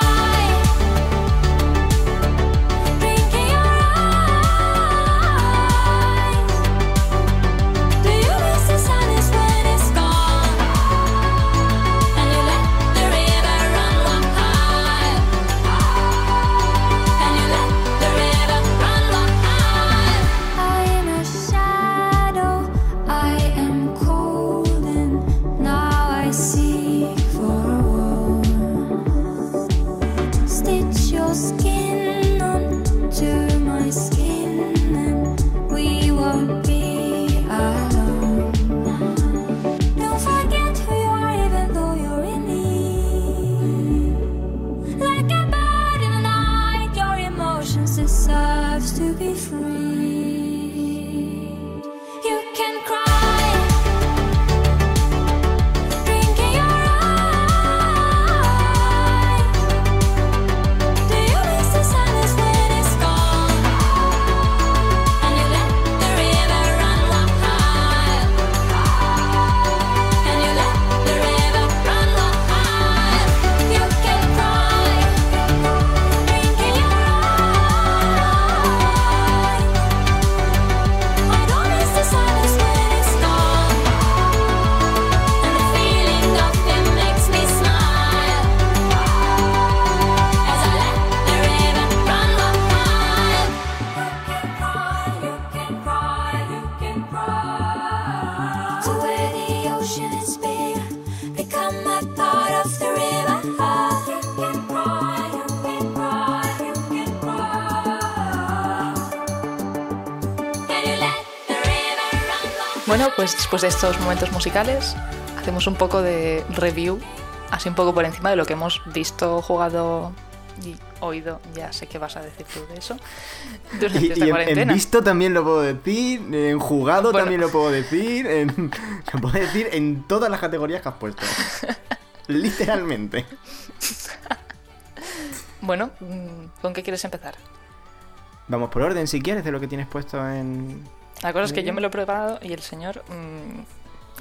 Bueno, pues después de estos momentos musicales hacemos un poco de review, así un poco por encima de lo que hemos visto, jugado y oído. Ya sé qué vas a decir tú de eso durante esta cuarentena. En visto también lo puedo decir, en jugado también lo puedo decir, lo puedo decir en todas las categorías que has puesto. Literalmente. Bueno, ¿con qué quieres empezar? Vamos por orden, si quieres, de lo que tienes puesto en... La cosa es que yo me lo he preparado y el señor...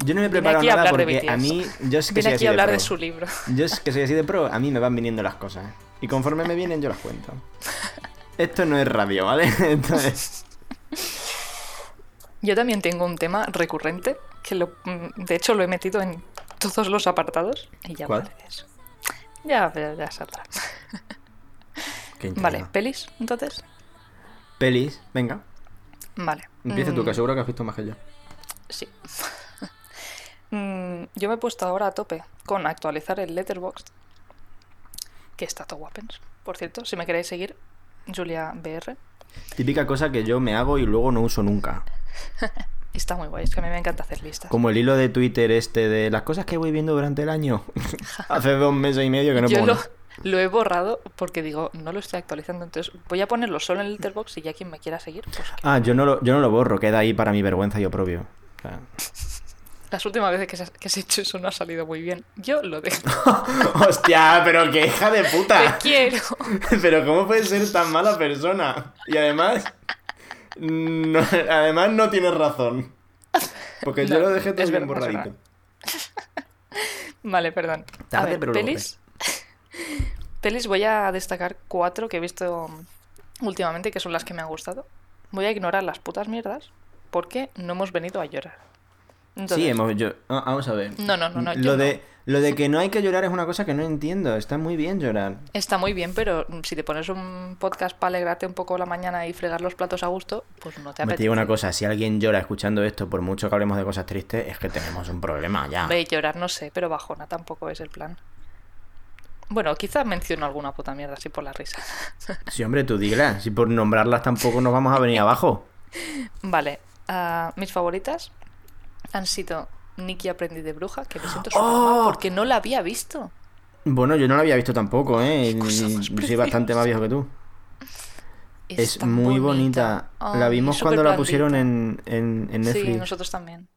Yo no me he preparado nada porque a mí... Yo es que viene soy aquí así a hablar de su libro. Yo es que soy así de pro, a mí me van viniendo las cosas. Y conforme me vienen yo las cuento. Esto no es radio, ¿vale? Entonces... Yo también tengo un tema recurrente, que de hecho lo he metido en todos los apartados. Y ya ¿cuál? Apareces. Ya saldrá. Vale, pelis, entonces. Pelis, venga. Vale. Empieza tú, que seguro que has visto más que yo. Sí. Yo me he puesto ahora a tope con actualizar el Letterboxd, que está todo guapens. Por cierto, si me queréis seguir, JuliaBR. Típica cosa que yo me hago y luego no uso nunca. Está muy guay, es que a mí me encanta hacer listas. Como el hilo de Twitter este de las cosas que voy viendo durante el año. Hace 2 meses y medio que no pongo. Lo he borrado porque digo, no lo estoy actualizando, entonces voy a ponerlo solo en el Letterboxd y ya quien me quiera seguir, pues... Yo no lo borro, queda ahí para mi vergüenza y oprobio. O sea... Las últimas veces que se ha hecho eso no ha salido muy bien. Yo lo dejo. ¡Hostia! ¡Pero qué hija de puta! ¡Te quiero! ¿Pero cómo puedes ser tan mala persona? Y además no tienes razón. Porque yo lo dejé todo bien borradito. Vale, perdón. Tarde, a ver, pero pelis... Pelis voy a destacar 4 que he visto últimamente, que son las que me han gustado. Voy a ignorar las putas mierdas porque no hemos venido a llorar. Entonces, sí, vamos a ver. No. Lo de que no hay que llorar es una cosa que no entiendo. Está muy bien llorar. Está muy bien, pero si te pones un podcast para alegrarte un poco la mañana y fregar los platos a gusto, pues no te apetece. Te digo una cosa, si alguien llora escuchando esto, por mucho que hablemos de cosas tristes, es que tenemos un problema ya. Ve, llorar no sé, pero bajona tampoco es el plan. Bueno, quizás menciono alguna puta mierda así por la risa. Sí, hombre, tú digas. Si por nombrarlas tampoco nos vamos a venir abajo. Vale. Mis favoritas han sido Nicky Aprendiz de Bruja, que me siento mal porque no la había visto. Bueno, yo no la había visto tampoco, ¿eh? Soy bastante más viejo que tú. Es muy bonita. La vimos cuando la pusieron en Netflix. Sí, nosotros también.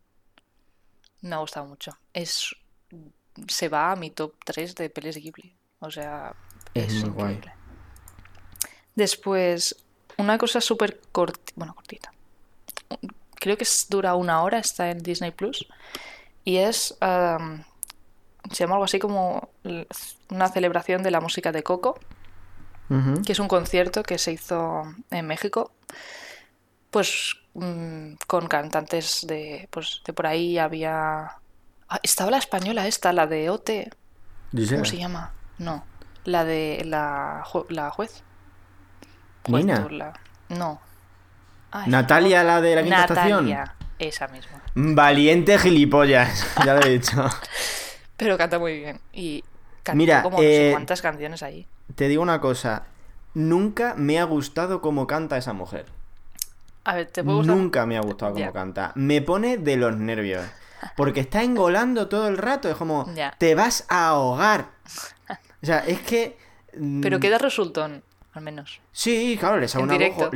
Me ha gustado mucho. Se va a mi top 3 de pelis de Ghibli. O sea, es muy increíble. Guay. Después, una cosa súper cortita. Creo que dura 1 hora, está en Disney Plus. Y es... se llama algo así como una celebración de la música de Coco. Uh-huh. Que es un concierto que se hizo en México. Pues con cantantes de por ahí había... Ah, estaba la española esta, la de OT. ¿Cómo se llama? No, la de la juez. ¿Nina? No. Ay, Natalia, no. La de la quinta estación. Natalia, esa misma. Valiente gilipollas, ya lo he dicho. Pero canta muy bien. Y canta como no sé cuántas canciones ahí. Te digo una cosa, nunca me ha gustado cómo canta esa mujer. A ver, ¿te puedo gustar? Nunca me ha gustado cómo canta. Me pone de los nervios. Porque está engolando todo el rato. Es como, te vas a ahogar. O sea, es que... Pero queda resultón, al menos. Sí, claro, le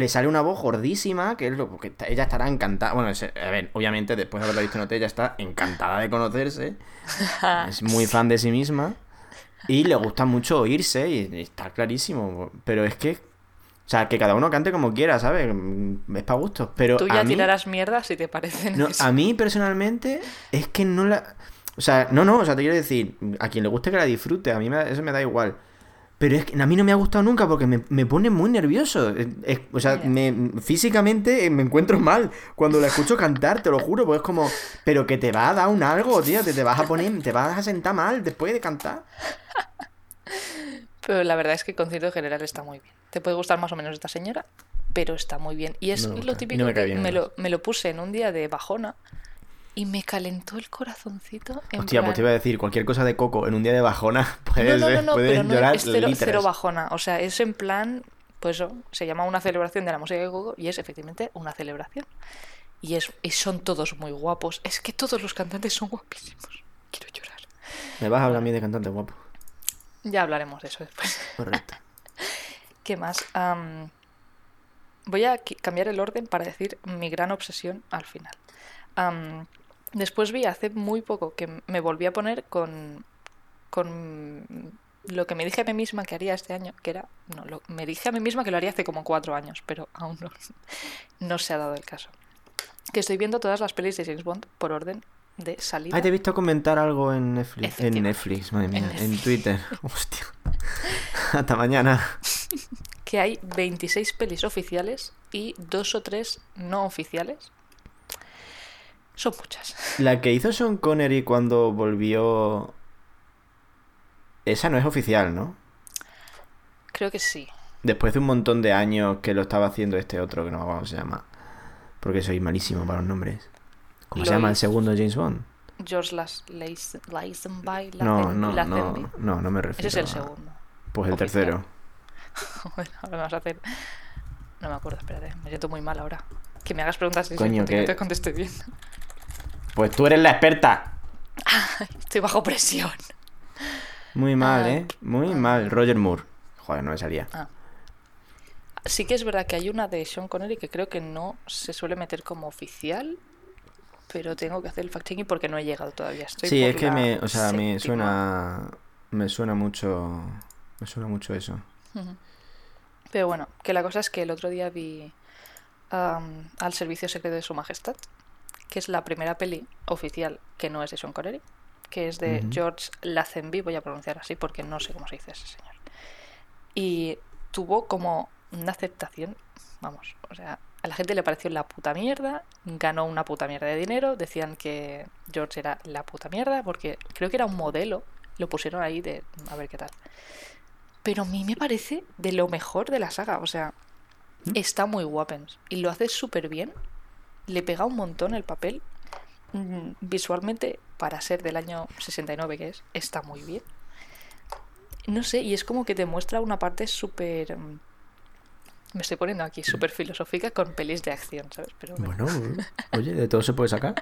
sale una voz gordísima, que es lo que ella estará encantada. Bueno, a ver, obviamente, después de haberla visto en OT, ella está encantada de conocerse. Es muy fan de sí misma. Y le gusta mucho oírse, y está clarísimo. Pero es que... O sea, que cada uno cante como quiera, ¿sabes? Es para gusto. Pero tú ya tirarás mierda si te parecen. No, a mí personalmente es que no la... O sea, o sea, te quiero decir, a quien le guste que la disfrute, a mí eso me da igual. Pero es que a mí no me ha gustado nunca porque me pone muy nervioso. O sea, físicamente me encuentro mal cuando la escucho cantar, te lo juro. Porque es como, pero que te va a dar un algo, tío. Te vas a poner, te vas a sentar mal después de cantar. Pero la verdad es que el concierto en general está muy bien. Te puede gustar más o menos esta señora, pero está muy bien. Y es lo típico, me lo puse en un día de bajona y me calentó el corazoncito. Hostia, pues te iba a decir, cualquier cosa de Coco en un día de bajona puedes llorar. No, pero no, es cero bajona. O sea, es en plan, pues se llama una celebración de la música de Coco y es efectivamente una celebración. y, son todos muy guapos. Es que todos los cantantes son guapísimos. Quiero llorar. Me vas a hablar a mí de cantantes guapos. Ya hablaremos de eso después. Correcto. ¿Qué más? Voy a cambiar el orden para decir mi gran obsesión al final. Después vi hace muy poco que me volví a poner con lo que me dije a mí misma que haría este año, que era... No, me dije a mí misma que lo haría hace como 4 años, pero aún no se ha dado el caso. Que estoy viendo todas las pelis de James Bond por orden de salida. Te he visto comentar algo en Netflix. En Netflix, madre mía. En Twitter. Hostia. Hasta mañana. Que hay 26 pelis oficiales y 2 o 3 no oficiales. Son muchas. La que hizo Sean Connery cuando volvió... Esa no es oficial, ¿no? Creo que sí. Después de un montón de años que lo estaba haciendo este otro, que no me acuerdo cómo se llama. Porque soy malísimo para los nombres. ¿Cómo se llama el segundo James Bond? George Lazenby. No me refiero. Ese es el segundo. Pues el tercero. Bueno, ahora me vas a hacer... No me acuerdo, espérate. Me siento muy mal ahora. Que me hagas preguntas y que te conteste bien. Pues tú eres la experta. Estoy bajo presión. Muy mal, muy mal. Roger Moore. Joder, no me salía. Sí que es verdad que hay una de Sean Connery que creo que no se suele meter como oficial, pero tengo que hacer el fact-checking porque no he llegado todavía. Sí, es que me suena mucho eso. Uh-huh. Pero bueno, que la cosa es que el otro día vi Al servicio secreto de su majestad, que es la primera peli oficial que no es de Sean Connery, que es de George Lazenby, voy a pronunciar así porque no sé cómo se dice ese señor. Y tuvo como una aceptación, vamos, o sea, a la gente le pareció la puta mierda, ganó una puta mierda de dinero, decían que George era la puta mierda porque creo que era un modelo, lo pusieron ahí de a ver qué tal. Pero a mí me parece de lo mejor de la saga, o sea, está muy guapens y lo hace súper bien, le pega un montón el papel. Visualmente, para ser del año 69 que es, está muy bien. No sé, y es como que te muestra una parte súper... Me estoy poniendo aquí súper filosófica con pelis de acción, ¿sabes? Pero bueno, oye, de todo se puede sacar.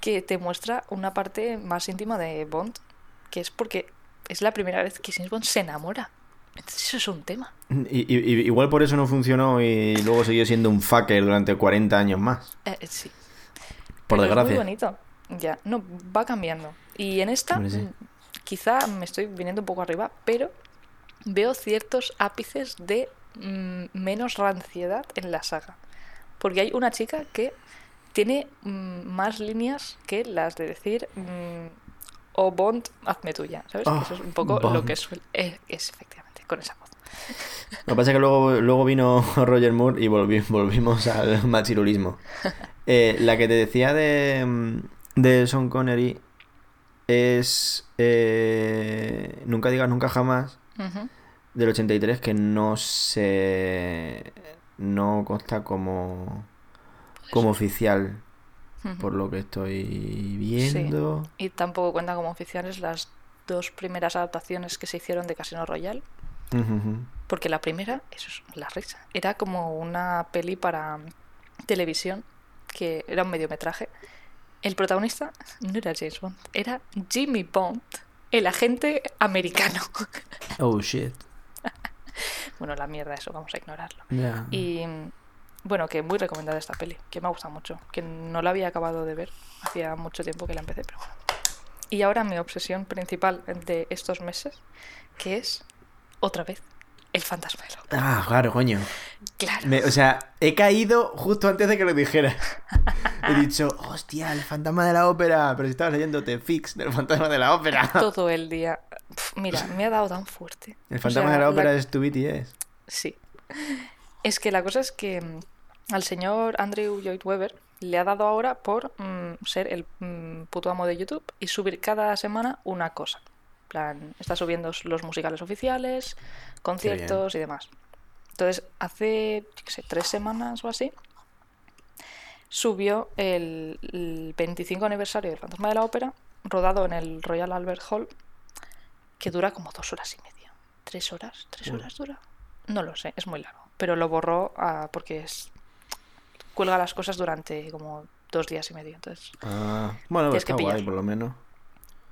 Que te muestra una parte más íntima de Bond, que es porque es la primera vez que James Bond se enamora. Entonces eso es un tema. Igual por eso no funcionó y luego siguió siendo un fucker durante 40 años más. Sí. Por desgracia. Es muy bonito. Ya, no, va cambiando. Y en esta, quizá me estoy viniendo un poco arriba, pero veo ciertos ápices de menos ranciedad en la saga. Porque hay una chica que tiene más líneas que las de decir o Bond, hazme tuya, ¿sabes? Oh, eso es un poco Bond. Lo que es efectivamente, con esa voz. Lo que pasa es que luego vino Roger Moore y volvimos al machirulismo. La que te decía de Sean Connery es Nunca digas nunca jamás, del 83, que no consta como oficial, por lo que estoy viendo. Sí. Y tampoco cuentan como oficiales las 2 primeras adaptaciones que se hicieron de Casino Royale. Porque la primera, eso es la risa, era como una peli para televisión que era un mediometraje. El protagonista no era James Bond, era Jimmy Bond, el agente americano. Oh shit. Bueno, la mierda, eso vamos a ignorarlo. Yeah. Y bueno, que muy recomendada esta peli, que me ha gustado mucho, que no la había acabado de ver, hacía mucho tiempo que la empecé, pero bueno. Y ahora mi obsesión principal de estos meses, que es otra vez el fantasma de Lorde. Ah, claro, coño. Claro. O sea, he caído justo antes de que lo dijera. He dicho, hostia, el fantasma de la ópera. Pero si estabas leyéndote fix del fantasma de la ópera. Todo el día. Mira, me ha dado tan fuerte. El fantasma de la ópera es tu BTS. Sí. Es que la cosa es que al señor Andrew Lloyd Webber le ha dado ahora por ser el puto amo de YouTube y subir cada semana una cosa. Está subiendo los musicales oficiales, conciertos y demás. Entonces, hace 3 semanas o así, subió el 25 aniversario del Fantasma de la Ópera, rodado en el Royal Albert Hall, que dura como 2 horas y media. ¿3 horas? ¿3 horas dura? No lo sé, es muy largo. Pero lo borró porque es cuelga las cosas durante como 2 días y medio. Entonces, bueno, pues está guay, por lo menos.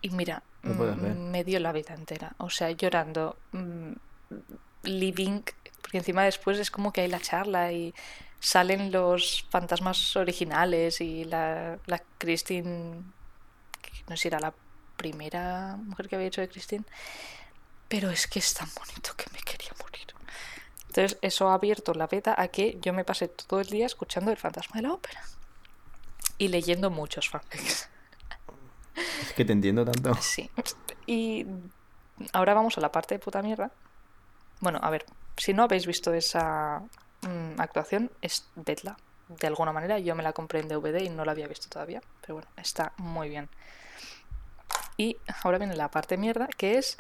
Y mira, me dio la vida entera. O sea, llorando, living, porque encima después es como que hay la charla y salen los fantasmas originales y la Christine, que no sé si era la primera mujer que había hecho de Christine, pero es que es tan bonito que me quería morir. Entonces eso ha abierto la veda a que yo me pasé todo el día escuchando El Fantasma de la Ópera y leyendo muchos fanfics. Es que te entiendo tanto. Sí. Y ahora vamos a la parte de puta mierda. Bueno, a ver, si no habéis visto esa actuación, es vedla. De alguna manera, yo me la compré en DVD y no la había visto todavía, pero bueno, está muy bien. Y ahora viene la parte mierda, que es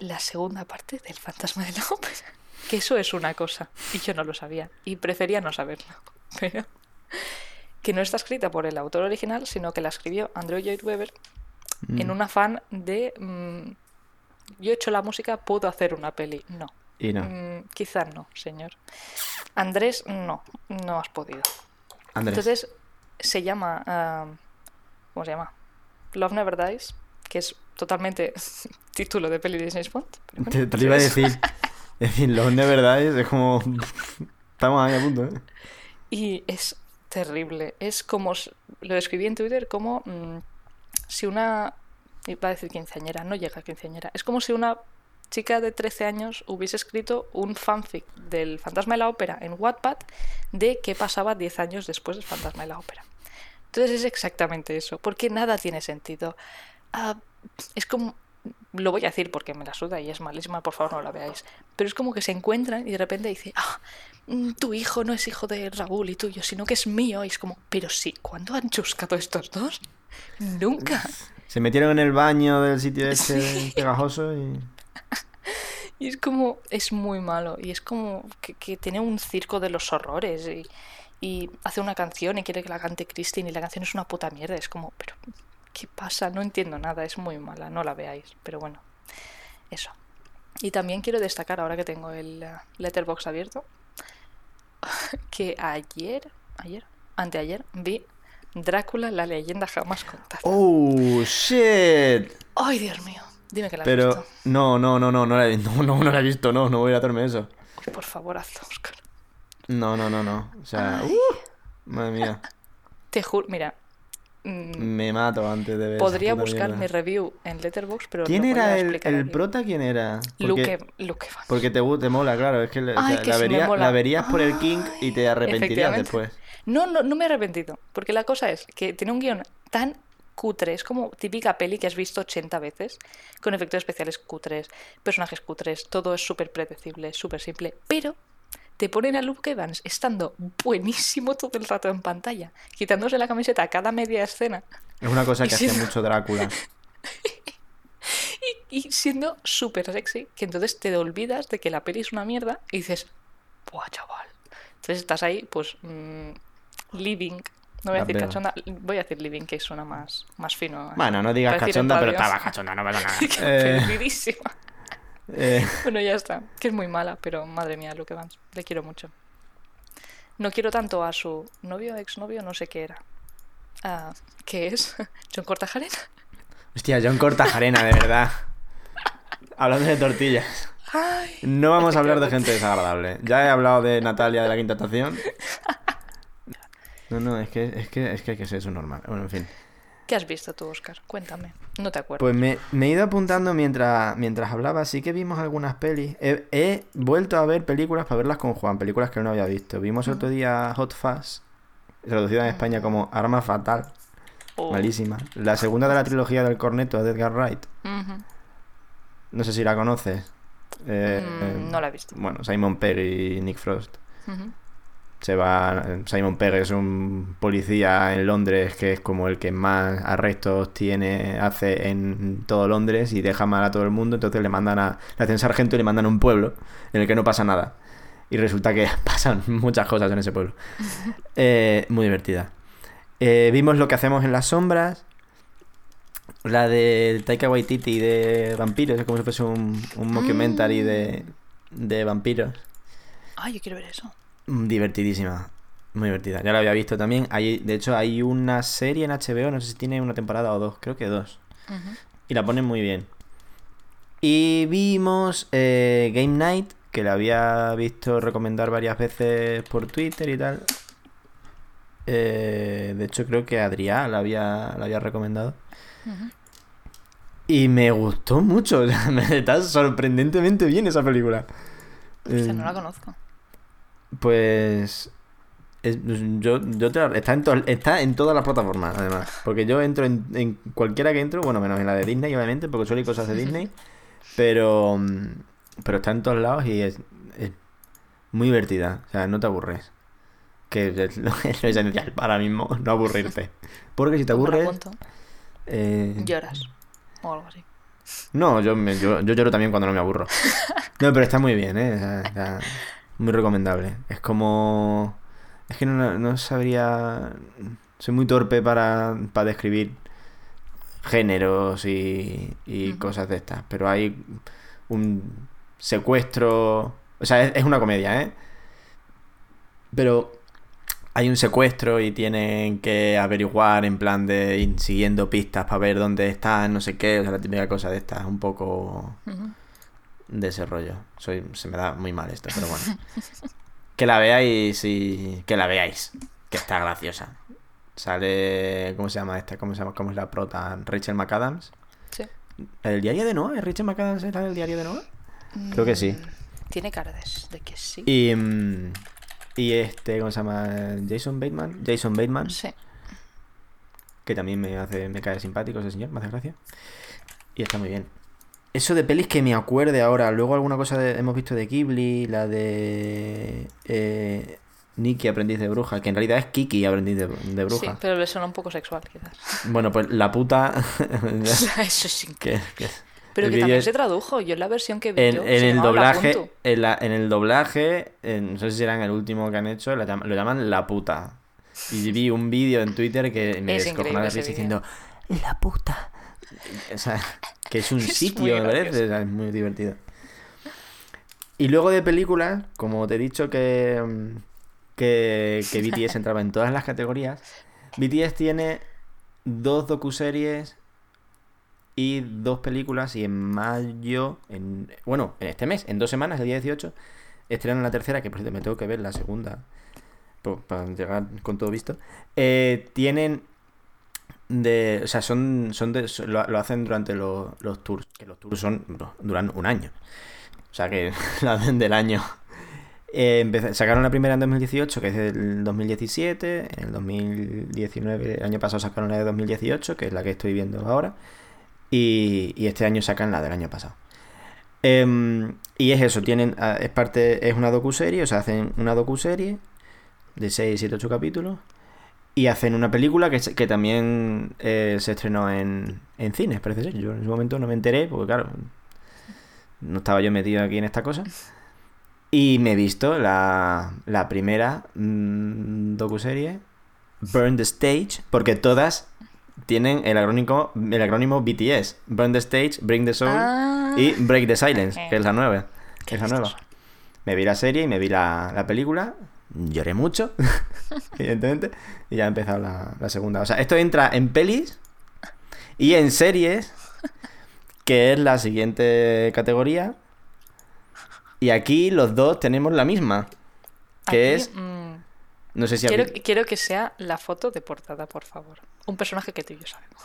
la segunda parte del Fantasma de la Ópera. Que eso es una cosa, y yo no lo sabía, y prefería no saberlo, pero que no está escrita por el autor original, sino que la escribió Andrew Lloyd Webber en un afán de yo he hecho la música, puedo hacer una peli. No. Y no. Quizás no, señor. Andrés, no has podido. Andrés. Entonces se llama ¿cómo se llama? Love Never Dies, que es totalmente título de peli de James Bond. Bueno, te lo iba a decir. En fin, Lorde de verdad es como... Estamos ahí a punto, ¿eh? Y es terrible. Es como... Lo escribí en Twitter como... si una... Iba a decir quinceañera. No llega a quinceañera. Es como si una chica de 13 años hubiese escrito un fanfic del Fantasma de la Ópera en Wattpad de qué pasaba 10 años después del Fantasma de la Ópera. Entonces es exactamente eso. Porque nada tiene sentido. Es como... Lo voy a decir porque me la suda y es malísima, por favor no la veáis. Pero es como que se encuentran y de repente dice: tu hijo no es hijo de Raúl y tuyo, sino que es mío. Y es como, pero sí, ¿cuándo han chuscado estos dos? Nunca. Se metieron en el baño del sitio ese pegajoso y... Y es como, es muy malo. Y es como que tiene un circo de los horrores y hace una canción y quiere que la cante Christine y la canción es una puta mierda. Es como, pero... ¿Qué pasa? No entiendo nada, es muy mala, no la veáis, pero bueno, eso. Y también quiero destacar, ahora que tengo el Letterboxd abierto, que anteayer, vi Drácula, la leyenda jamás contada. ¡Oh, shit! ¡Ay, Dios mío! Dime que la has visto. Pero, no la he visto, no voy a darme eso. Uy, por favor, hazlo, Oscar. No, o sea, madre mía. Te juro, mira... Me mato antes de ver. Podría buscar mi review en Letterboxd, pero ¿quién no era el prota? ¿Quién era? Luke Evans. Porque te mola, claro. Es que, ay, o sea, que la verías por el King y te arrepentirías después. No me he arrepentido. Porque la cosa es que tiene un guión tan cutre. Es como típica peli que has visto 80 veces. Con efectos especiales cutres, personajes cutres. Todo es súper predecible, súper simple. Pero... te ponen a Luke Evans estando buenísimo todo el rato en pantalla, quitándose la camiseta a cada media escena. Es una cosa que hace mucho Drácula. y siendo súper sexy, que entonces te olvidas de que la peli es una mierda y dices, ¡buah, chaval! Entonces estás ahí, pues, living. No voy a decir cachonda, voy a decir living, que suena más fino. Bueno, no digas cachonda, pero estaba cachonda, no pasa nada. Perdidísima. Bueno, ya está, que es muy mala, pero madre mía, Luke Evans, le quiero mucho. No quiero tanto a su novio, exnovio, no sé qué era. ¿Qué es? ¿Jon Kortajarena? Hostia, Jon Kortajarena, de verdad. Hablando de tortillas. Ay, no vamos a hablar de gente desagradable. Ya he hablado de Natalia de la quinta estación. No, es que hay que ser eso normal. Bueno, en fin. ¿Qué has visto tú, Óscar? Cuéntame. No te acuerdo. Pues me he ido apuntando mientras hablaba. Sí que vimos algunas pelis. He vuelto a ver películas para verlas con Juan. Películas que no había visto. Vimos el otro día Hot Fuzz, traducida en España como Arma Fatal. Oh. Malísima. La segunda de la trilogía del corneto de Edgar Wright. Uh-huh. No sé si la conoces. No la he visto. Bueno, Simon Pegg y Nick Frost. Uh-huh. Se va. Simon Pegg es un policía en Londres que es como el que más arrestos hace en todo Londres y deja mal a todo el mundo. Entonces le hacen sargento y le mandan a un pueblo en el que no pasa nada. Y resulta que pasan muchas cosas en ese pueblo. Muy divertida. Vimos Lo que hacemos en las sombras. La de Taika Waititi de vampiros. Es como si fuese un mockumentary de vampiros. Yo quiero ver eso. Divertidísima. Muy divertida, ya la había visto también. Hay, de hecho, hay una serie en HBO, no sé si tiene una temporada o dos, creo que dos. Uh-huh. Y la ponen muy bien. Y vimos Game Night, que la había visto recomendar varias veces por Twitter y tal. De hecho, creo que Adrián la había recomendado. Uh-huh. Y me gustó mucho. Me está sorprendentemente bien esa película. Pues no la conozco. Pues... está en todas las plataformas, además. Porque yo entro en cualquiera que entro, bueno, menos en la de Disney, obviamente, porque solo hay cosas de Disney. Pero está en todos lados y es muy divertida. O sea, no te aburres. Que es lo esencial para mismo, no aburrirte. Porque si te aburres... lloras. O algo así. No, yo lloro también cuando no me aburro. No, pero está muy bien, ¿eh? O sea, está muy recomendable. Es como... Es que no sabría... Soy muy torpe para describir géneros y uh-huh. cosas de estas. Pero hay un secuestro... O sea, es una comedia, ¿eh? Pero hay un secuestro y tienen que averiguar en plan de ir siguiendo pistas para ver dónde están, no sé qué. O sea, la típica cosa de estas. Un poco uh-huh. de ese rollo. Se me da muy mal esto, pero bueno. Que la veáis que está graciosa. Sale... ¿Cómo se llama esta? ¿Cómo es la prota? Rachel McAdams. Sí. ¿La del diario de Noah? ¿Es Rachel McAdams la del diario de Noah? Creo que sí. Tiene cara de que sí. Y ¿cómo se llama? Jason Bateman. Sí. Que también me cae simpático ese señor, me hace gracia. Y está muy bien. Eso de pelis que me acuerde ahora. Luego alguna cosa hemos visto de Ghibli, la de Nikki, aprendiz de bruja, que en realidad es Kiki, aprendiz de bruja. Sí, pero le suena un poco sexual, quizás. Bueno, pues la puta... Eso es increíble. Pero que también se tradujo. Yo en la versión que vi en el doblaje, no sé si era en el último que han hecho, lo llaman la puta. Y vi un vídeo en Twitter que me descojonaba diciendo la puta. O sea, que es un sitio, me parece. O sea, es muy divertido. Y luego de películas, como te he dicho que BTS entraba en todas las categorías, BTS tiene 2 docuseries y 2 películas, y en mayo, en este mes, en 2 semanas, el día 18, estrenan la tercera, que por cierto me tengo que ver la segunda para llegar con todo visto. Tienen... lo hacen durante los tours, que los tours duran un año, o sea que lo hacen del año. Sacaron la primera en 2018, que es del 2017. En el 2019, el año pasado, sacaron la de 2018, que es la que estoy viendo ahora, y este año sacan la del año pasado. Y es eso, es una docuserie, o sea, hacen una docuserie de 6, 7, 8 capítulos. Y hacen una película que también se estrenó en cines, parece ser. Yo en ese momento no me enteré, porque claro, no estaba yo metido aquí en esta cosa. Y me he visto la primera docuserie, Burn the Stage, porque todas tienen el acrónimo BTS. Burn the Stage, Bring the Soul y Break the Silence, que es la nueva. Me vi la serie y me vi la película. Lloré mucho, evidentemente, y ya ha empezado la segunda. O sea, esto entra en pelis y en series, que es la siguiente categoría. Y aquí los dos tenemos la misma, que aquí, es... no sé si quiero que sea la foto de portada, por favor. Un personaje que tú y yo sabemos.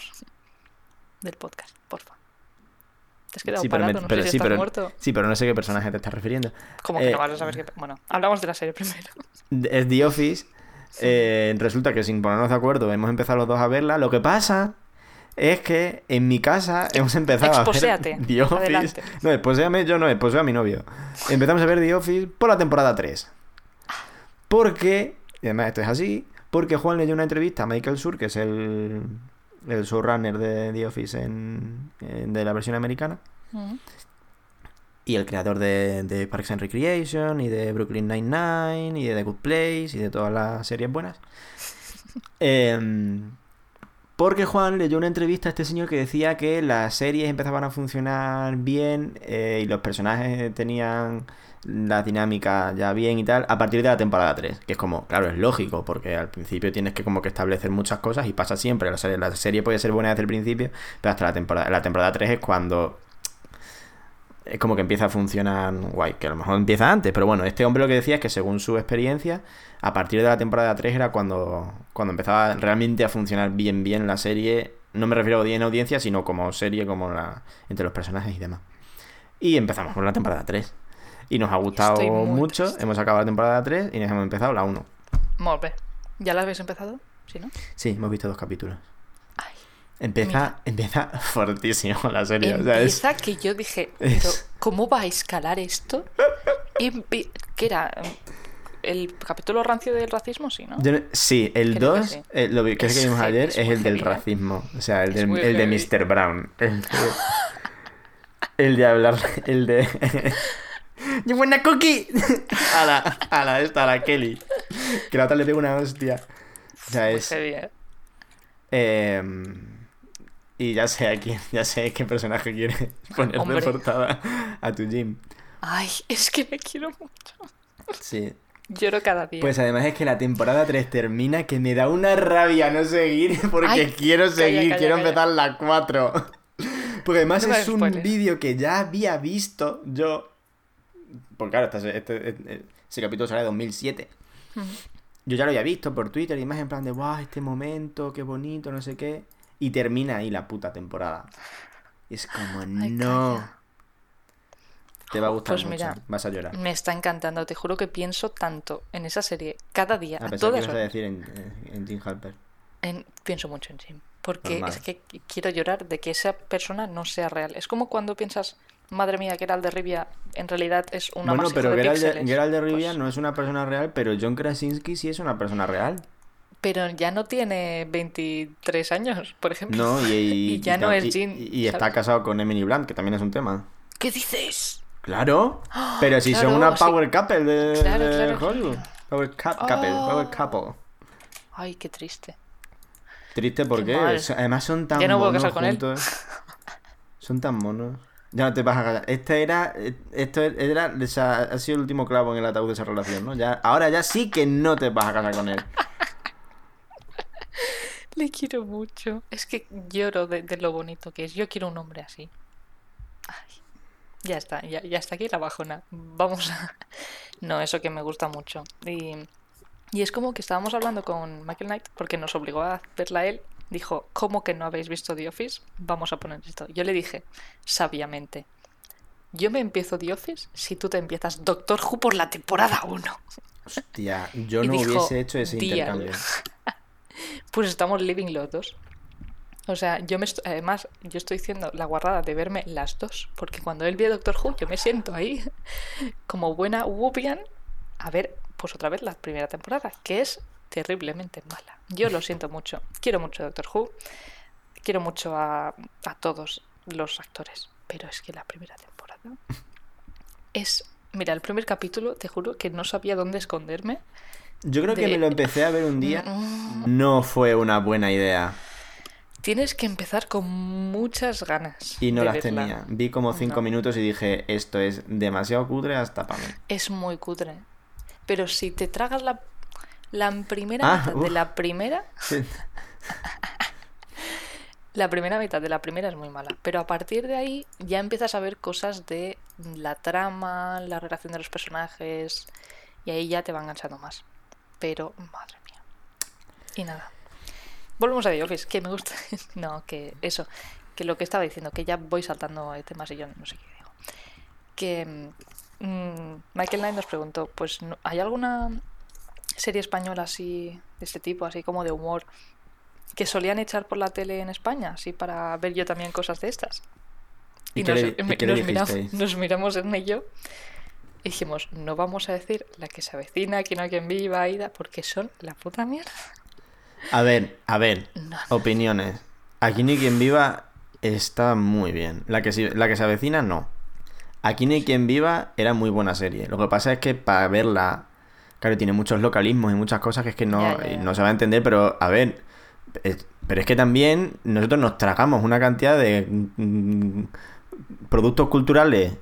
Del podcast, por favor. Te has quedado parado, no sé si estás muerto. Sí, pero no sé qué personaje te estás refiriendo. ¿Cómo que no vas a saber qué? Bueno, hablamos de la serie primero. Es The Office. Sí. Resulta que sin ponernos de acuerdo hemos empezado los dos a verla. Lo que pasa es que en mi casa hemos empezado a ver The Office. Adelante. No, esposéame yo, no, esposeo a mi novio. Empezamos a ver The Office por la temporada 3. Porque, y además esto es así, porque Juan le dio una entrevista a Michael Schur, que es el showrunner de The Office de la versión americana, y el creador de Parks and Recreation y de Brooklyn Nine-Nine y de The Good Place y de todas las series buenas. Porque Juan leyó una entrevista a este señor que decía que las series empezaban a funcionar bien, y los personajes tenían la dinámica ya bien y tal, a partir de la temporada 3, que es como, claro, es lógico, porque al principio tienes que como que establecer muchas cosas y pasa siempre, la serie puede ser buena desde el principio, pero hasta la temporada 3 es cuando es como que empieza a funcionar guay, que a lo mejor empieza antes, pero bueno, este hombre lo que decía es que según su experiencia, a partir de la temporada 3 era cuando empezaba realmente a funcionar bien la serie, no me refiero a en audiencia, sino como serie, como entre los personajes y demás. Y empezamos con la temporada 3. Y nos ha gustado mucho, triste. Hemos acabado la temporada 3 y nos hemos empezado la 1. Molt bé. ¿Ya la habéis empezado? ¿Sí, no? Sí, hemos visto 2 capítulos. Ay, empieza fortísimo la serie. Empieza, o sea, que yo dije, ¿pero cómo va a escalar esto? ¿Qué era? ¿El capítulo rancio del racismo? Sí, ¿no? Sí, el 2, sí. Lo que vimos ayer, es el del racismo. O sea, el de Mr. Brown. El de hablar, el de... ¡Yo buena cookie! A la Kelly. Que la otra le pega una hostia. O sea, es... y ya sé qué personaje quieres poner de portada a tu gym. Ay, es que me quiero mucho. Sí. Lloro cada día. Pues además es que la temporada 3 termina que me da una rabia no seguir, porque quiero empezar la 4. Porque además no es un vídeo que ya había visto yo. Porque claro, ese capítulo sale de 2007. Uh-huh. Yo ya lo había visto por Twitter y más en plan de guau, wow, este momento, qué bonito, no sé qué. Y termina ahí la puta temporada. Y es como, te va a gustar pues mucho, mira, vas a llorar. Me está encantando, te juro que pienso tanto en esa serie cada día, a todas horas. A decir en Jim Halpert. Pienso mucho en Jim, porque normal. Es que quiero llorar de que esa persona no sea real. Es como cuando piensas... Madre mía, Geralt de Rivia en realidad es una masiva de píxeles. Bueno, pero Geralt de Rivia pues... no es una persona real, pero John Krasinski sí es una persona real. Pero ya no tiene 23 años, por ejemplo. No, y ya no es Jin. Y está casado con Emily Blunt, que también es un tema. ¿Qué dices? Claro, pero si son una power couple de Hollywood. Power couple. Ay, qué triste. Triste porque además son tan monos. Ya no puedo casar con él. Son tan monos. Ya no te vas a callar. Ha sido el último clavo en el ataúd de esa relación, ¿no? Ahora ya sí que no te vas a casar con él. Le quiero mucho. Es que lloro de lo bonito que es. Yo quiero un hombre así. Ay, ya está. Ya está aquí la bajona. Vamos a... No, eso que me gusta mucho. Y es como que estábamos hablando con Michael Knight porque nos obligó a verla él. Dijo, ¿cómo que no habéis visto The Office? Vamos a poner esto. Yo le dije, sabiamente, yo me empiezo The Office si tú te empiezas Doctor Who por la temporada 1. Hostia, yo no hubiese hecho ese intercambio. Pues estamos living los dos. O sea, además, yo estoy haciendo la guarrada de verme las dos, porque cuando él ve Doctor Who, yo me siento ahí como buena Whoopian a ver, pues otra vez la primera temporada, que es... terriblemente mala. Yo lo siento mucho. Quiero mucho a Doctor Who. Quiero mucho a todos los actores. Pero es que la primera temporada es... Mira, el primer capítulo, te juro que no sabía dónde esconderme. Yo creo que me lo empecé a ver un día. No fue una buena idea. Tienes que empezar con muchas ganas. Y no las tenía. Vi como 5 minutos y dije, esto es demasiado cutre hasta para mí. Es muy cutre. Pero si te tragas la primera mitad de la primera. Sí. La primera mitad de la primera es muy mala, pero a partir de ahí ya empiezas a ver cosas de la trama, la relación de los personajes, y ahí ya te va enganchando más. Pero, madre mía. Y nada. Volvemos a The Office, que me gusta. No, que eso, que lo que estaba diciendo, que ya voy saltando temas y yo no sé qué digo. Que Michael Knight nos preguntó, pues, ¿hay alguna serie española así, de este tipo, así como de humor, que solían echar por la tele en España, así para ver yo también cosas de estas? Y nos miramos en ello y dijimos, no vamos a decir La que se avecina, Quién a quien viva, Aida, porque son la puta mierda. A ver, opiniones. Aquí no hay quien viva está muy bien. La que se avecina, no. Aquí no hay quien viva era muy buena serie. Lo que pasa es que para verla... Claro, tiene muchos localismos y muchas cosas que es que no se va a entender, pero a ver, pero es que también nosotros nos tragamos una cantidad de productos culturales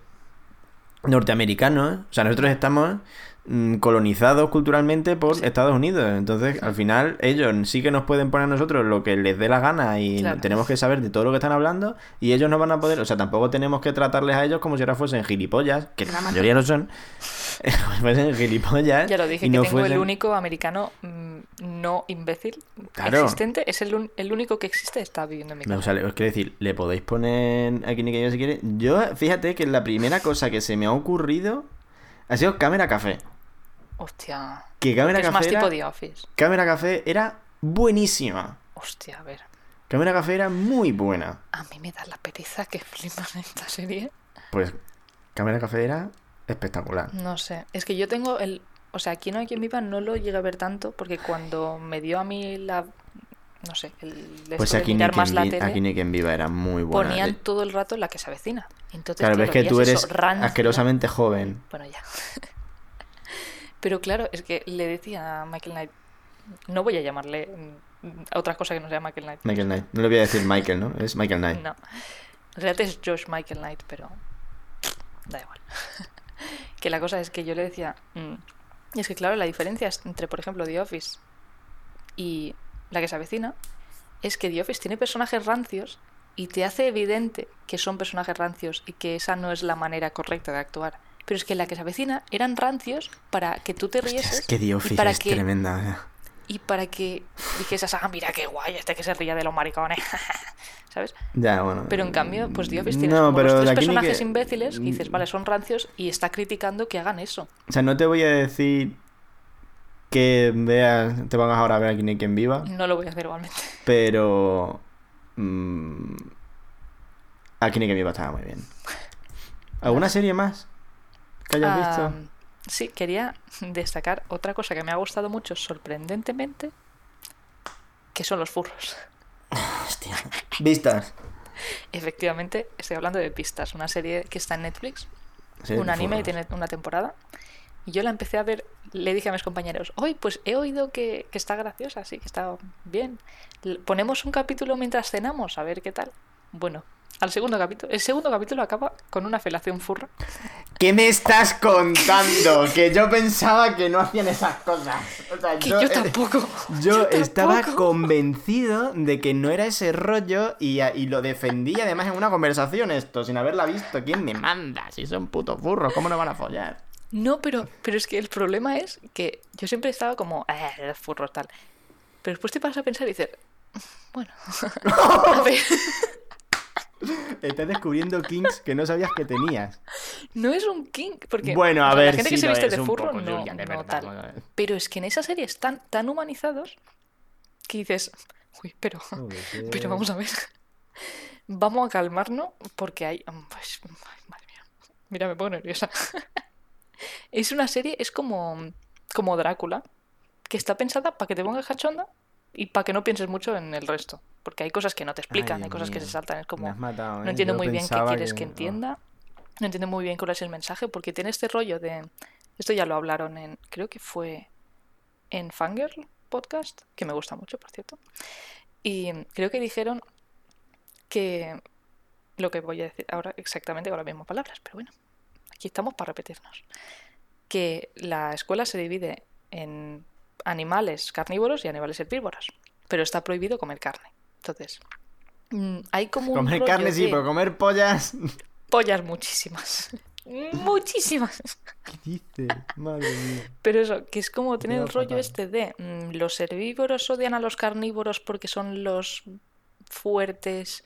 norteamericanos. O sea, nosotros estamos colonizados culturalmente por Estados Unidos. Entonces, al final, ellos sí que nos pueden poner a nosotros lo que les dé la gana y claro, tenemos que saber de todo lo que están hablando y ellos no van a poder... O sea, tampoco tenemos que tratarles a ellos como si ahora fuesen gilipollas, que la mayoría no son. Fuesen gilipollas. Ya lo dije, y no que tengo fuesen... el único americano no imbécil claro, existente. Es el único que existe, está viviendo en mi casa. O sea, os quiero decir, le podéis poner aquí ni que yo si quiere. Yo, fíjate que la primera cosa que se me ha ocurrido ha sido Cámara Café. Hostia. Que Cámara Café. Es más tipo The Office. Cámara Café era buenísima. Hostia, a ver. Cámara Café era muy buena. A mí me da la pereza que flipas en esta serie. Pues Cámara Café era espectacular. No sé. Es que yo tengo el. O sea, Aquí no hay quien viva no lo llegué a ver tanto porque cuando me dio a mí la. No sé, el pues aquí mirar más la tele, Aquí ni quien viva era muy buena. Ponían todo el rato La que se avecina. Entonces, claro, ves que tú eres asquerosamente joven. Bueno, ya. Pero claro, es que le decía a Michael Knight, no voy a llamarle a otras cosas que no sea Michael Knight. Michael Knight. No le voy a decir Michael, ¿no? Es Michael Knight. No. En realidad es George Michael Knight, pero da igual. Que la cosa es que yo le decía... Y es que claro, la diferencia entre, por ejemplo, The Office y La que se avecina es que The Office tiene personajes rancios y te hace evidente que son personajes rancios y que esa no es la manera correcta de actuar. Pero es que La que se avecina eran rancios para que tú te rieses. Hostia, es que The Office y para es que, tremenda. Y para que dijeras, ah, mira qué guay, este que se ría de los maricones. ¿Sabes? Ya, bueno. Pero en cambio, pues The Office tiene no, como los tres personajes que... imbéciles y dices, vale, son rancios y está criticando que hagan eso. O sea, no te voy a decir que veas, te pongas ahora a ver Aquí ni quien viva. No lo voy a hacer igualmente. Pero... Aquí ni quien viva estaba muy bien. ¿Alguna serie más? ¿Que hayas visto? Sí, quería destacar otra cosa que me ha gustado mucho, sorprendentemente, que son los furros. Hostia. Vistas. Efectivamente, estoy hablando de Vistas, una serie que está en Netflix, sí, un anime furros. Y tiene una temporada. Y yo la empecé a ver, le dije a mis compañeros, hoy pues he oído que está graciosa, sí, que está bien. Ponemos un capítulo mientras cenamos, a ver qué tal. Bueno. Al segundo capítulo. El segundo capítulo acaba con una felación furra. ¿Qué me estás contando? Que yo pensaba que no hacían esas cosas. O sea, que yo tampoco. Yo estaba convencido de que no era ese rollo y lo defendí además en una conversación esto, sin haberla visto. ¿Quién me manda? Si son putos furros, ¿cómo no van a follar? No, pero es que el problema es que yo siempre estaba como, furros tal. Pero después te pasas a pensar y dices, bueno, a ver... Estás descubriendo kinks que no sabías que tenías. No es un kink, porque bueno, a ver, la gente sí que se viste de furro no, Julian, de verdad, no tal. No. Pero es que en esa serie están tan humanizados que dices, uy, pero vamos a ver, vamos a calmarnos porque hay, pues, ay, madre mía, mira me pongo nerviosa. Es una serie, es como Drácula, que está pensada para que te pongas cachonda. Y para que no pienses mucho en el resto. Porque hay cosas que no te explican, hay cosas que se saltan. Es como, matado, ¿eh? No entiendo muy bien qué quieres que entienda. No entiendo muy bien cuál es el mensaje. Porque tiene este rollo de... Esto ya lo hablaron en... Creo que fue en Fangirl Podcast. Que me gusta mucho, por cierto. Y creo que dijeron que... Lo que voy a decir ahora exactamente con las mismas palabras. Pero bueno, aquí estamos para repetirnos. Que la escuela se divide en... animales carnívoros y animales herbívoros, pero está prohibido comer carne. Entonces, hay como un comer carne sí, pero comer pollas muchísimas. ¿Qué dices? Madre mía. Pero eso, que es como tener el rollo este de los herbívoros odian a los carnívoros porque son los fuertes,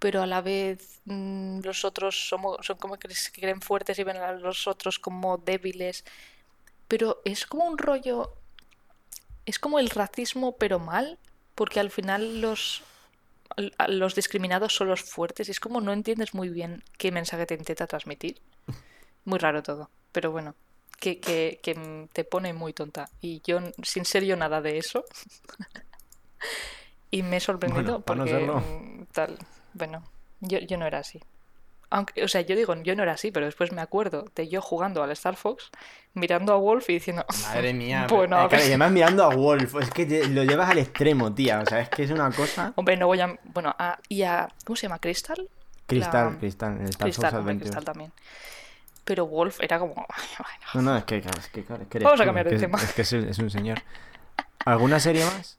pero a la vez los otros son como que se creen fuertes y ven a los otros como débiles. Pero es como un rollo... Es como el racismo, pero mal, porque al final los discriminados son los fuertes. Es como no entiendes muy bien qué mensaje te intenta transmitir. Muy raro todo, pero bueno, que te pone muy tonta. Y yo, sin ser yo nada de eso, y me he sorprendido porque tal. Bueno, yo no era así. Aunque, o sea, yo digo, yo no era así, pero después me acuerdo de yo jugando al Star Fox, mirando a Wolf y diciendo... Madre mía, bueno, pero, claro, y además mirando a Wolf, es que lo llevas al extremo, tía, o sea, es que es una cosa... Hombre, no voy a... Bueno, ¿cómo se llama? ¿Crystal? Crystal, el Star Fox Adventure. Crystal también. pero Wolf era como... Bueno. No, es que vamos a cambiar de tema. Es que es un señor. ¿Alguna serie más?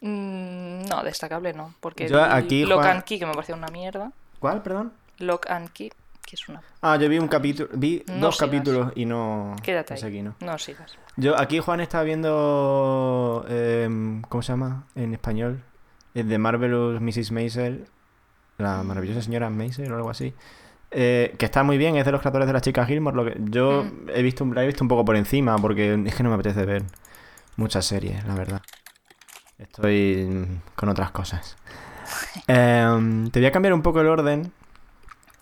No, destacable no, porque Lock and Key, que me pareció una mierda. ¿Cuál, perdón? Lock and Key, que es una... Ah, yo vi un capítulo, capítulos y no... Quédate ahí, aquí, no sigas. Yo aquí, Juan, estaba viendo... ¿cómo se llama en español? El de Marvelous Mrs. Maisel, la maravillosa señora Maisel o algo así. Que está muy bien, es de los creadores de las chicas Gilmore. Lo que yo he visto un poco por encima, porque es que no me apetece ver muchas series, la verdad. Estoy con otras cosas. Te voy a cambiar un poco el orden.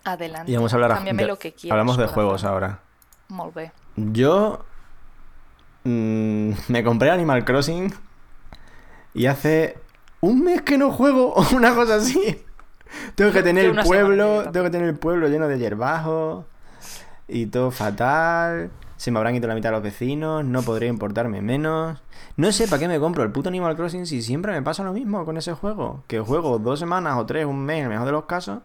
Adelante. Y vamos a hablar lo que quieras. Hablamos de juegos ahora. Molt bé. Yo me compré Animal Crossing y hace un mes que no juego o una cosa así. Tengo que tener el pueblo lleno de hierbajos y todo fatal. Se me habrán quitado la mitad de los vecinos, no podría importarme menos. No sé para qué me compro el puto Animal Crossing si siempre me pasa lo mismo con ese juego. Que juego 2 semanas o 3, un mes en el mejor de los casos,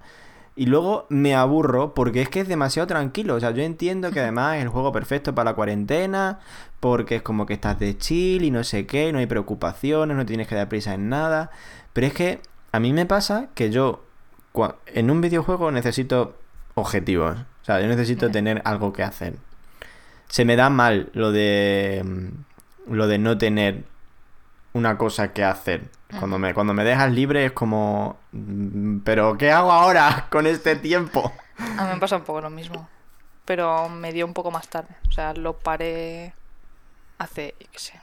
y luego me aburro porque es que es demasiado tranquilo. O sea, yo entiendo que además es el juego perfecto para la cuarentena, porque es como que estás de chill y no sé qué, no hay preocupaciones, no tienes que dar prisa en nada. Pero es que a mí me pasa que yo en un videojuego necesito objetivos. O sea, yo necesito tener algo que hacer. Se me da mal lo de no tener una cosa que hacer. Cuando me dejas libre es como... ¿Pero qué hago ahora con este tiempo? A mí me pasa un poco lo mismo. Pero me dio un poco más tarde. O sea, lo paré hace, qué sé,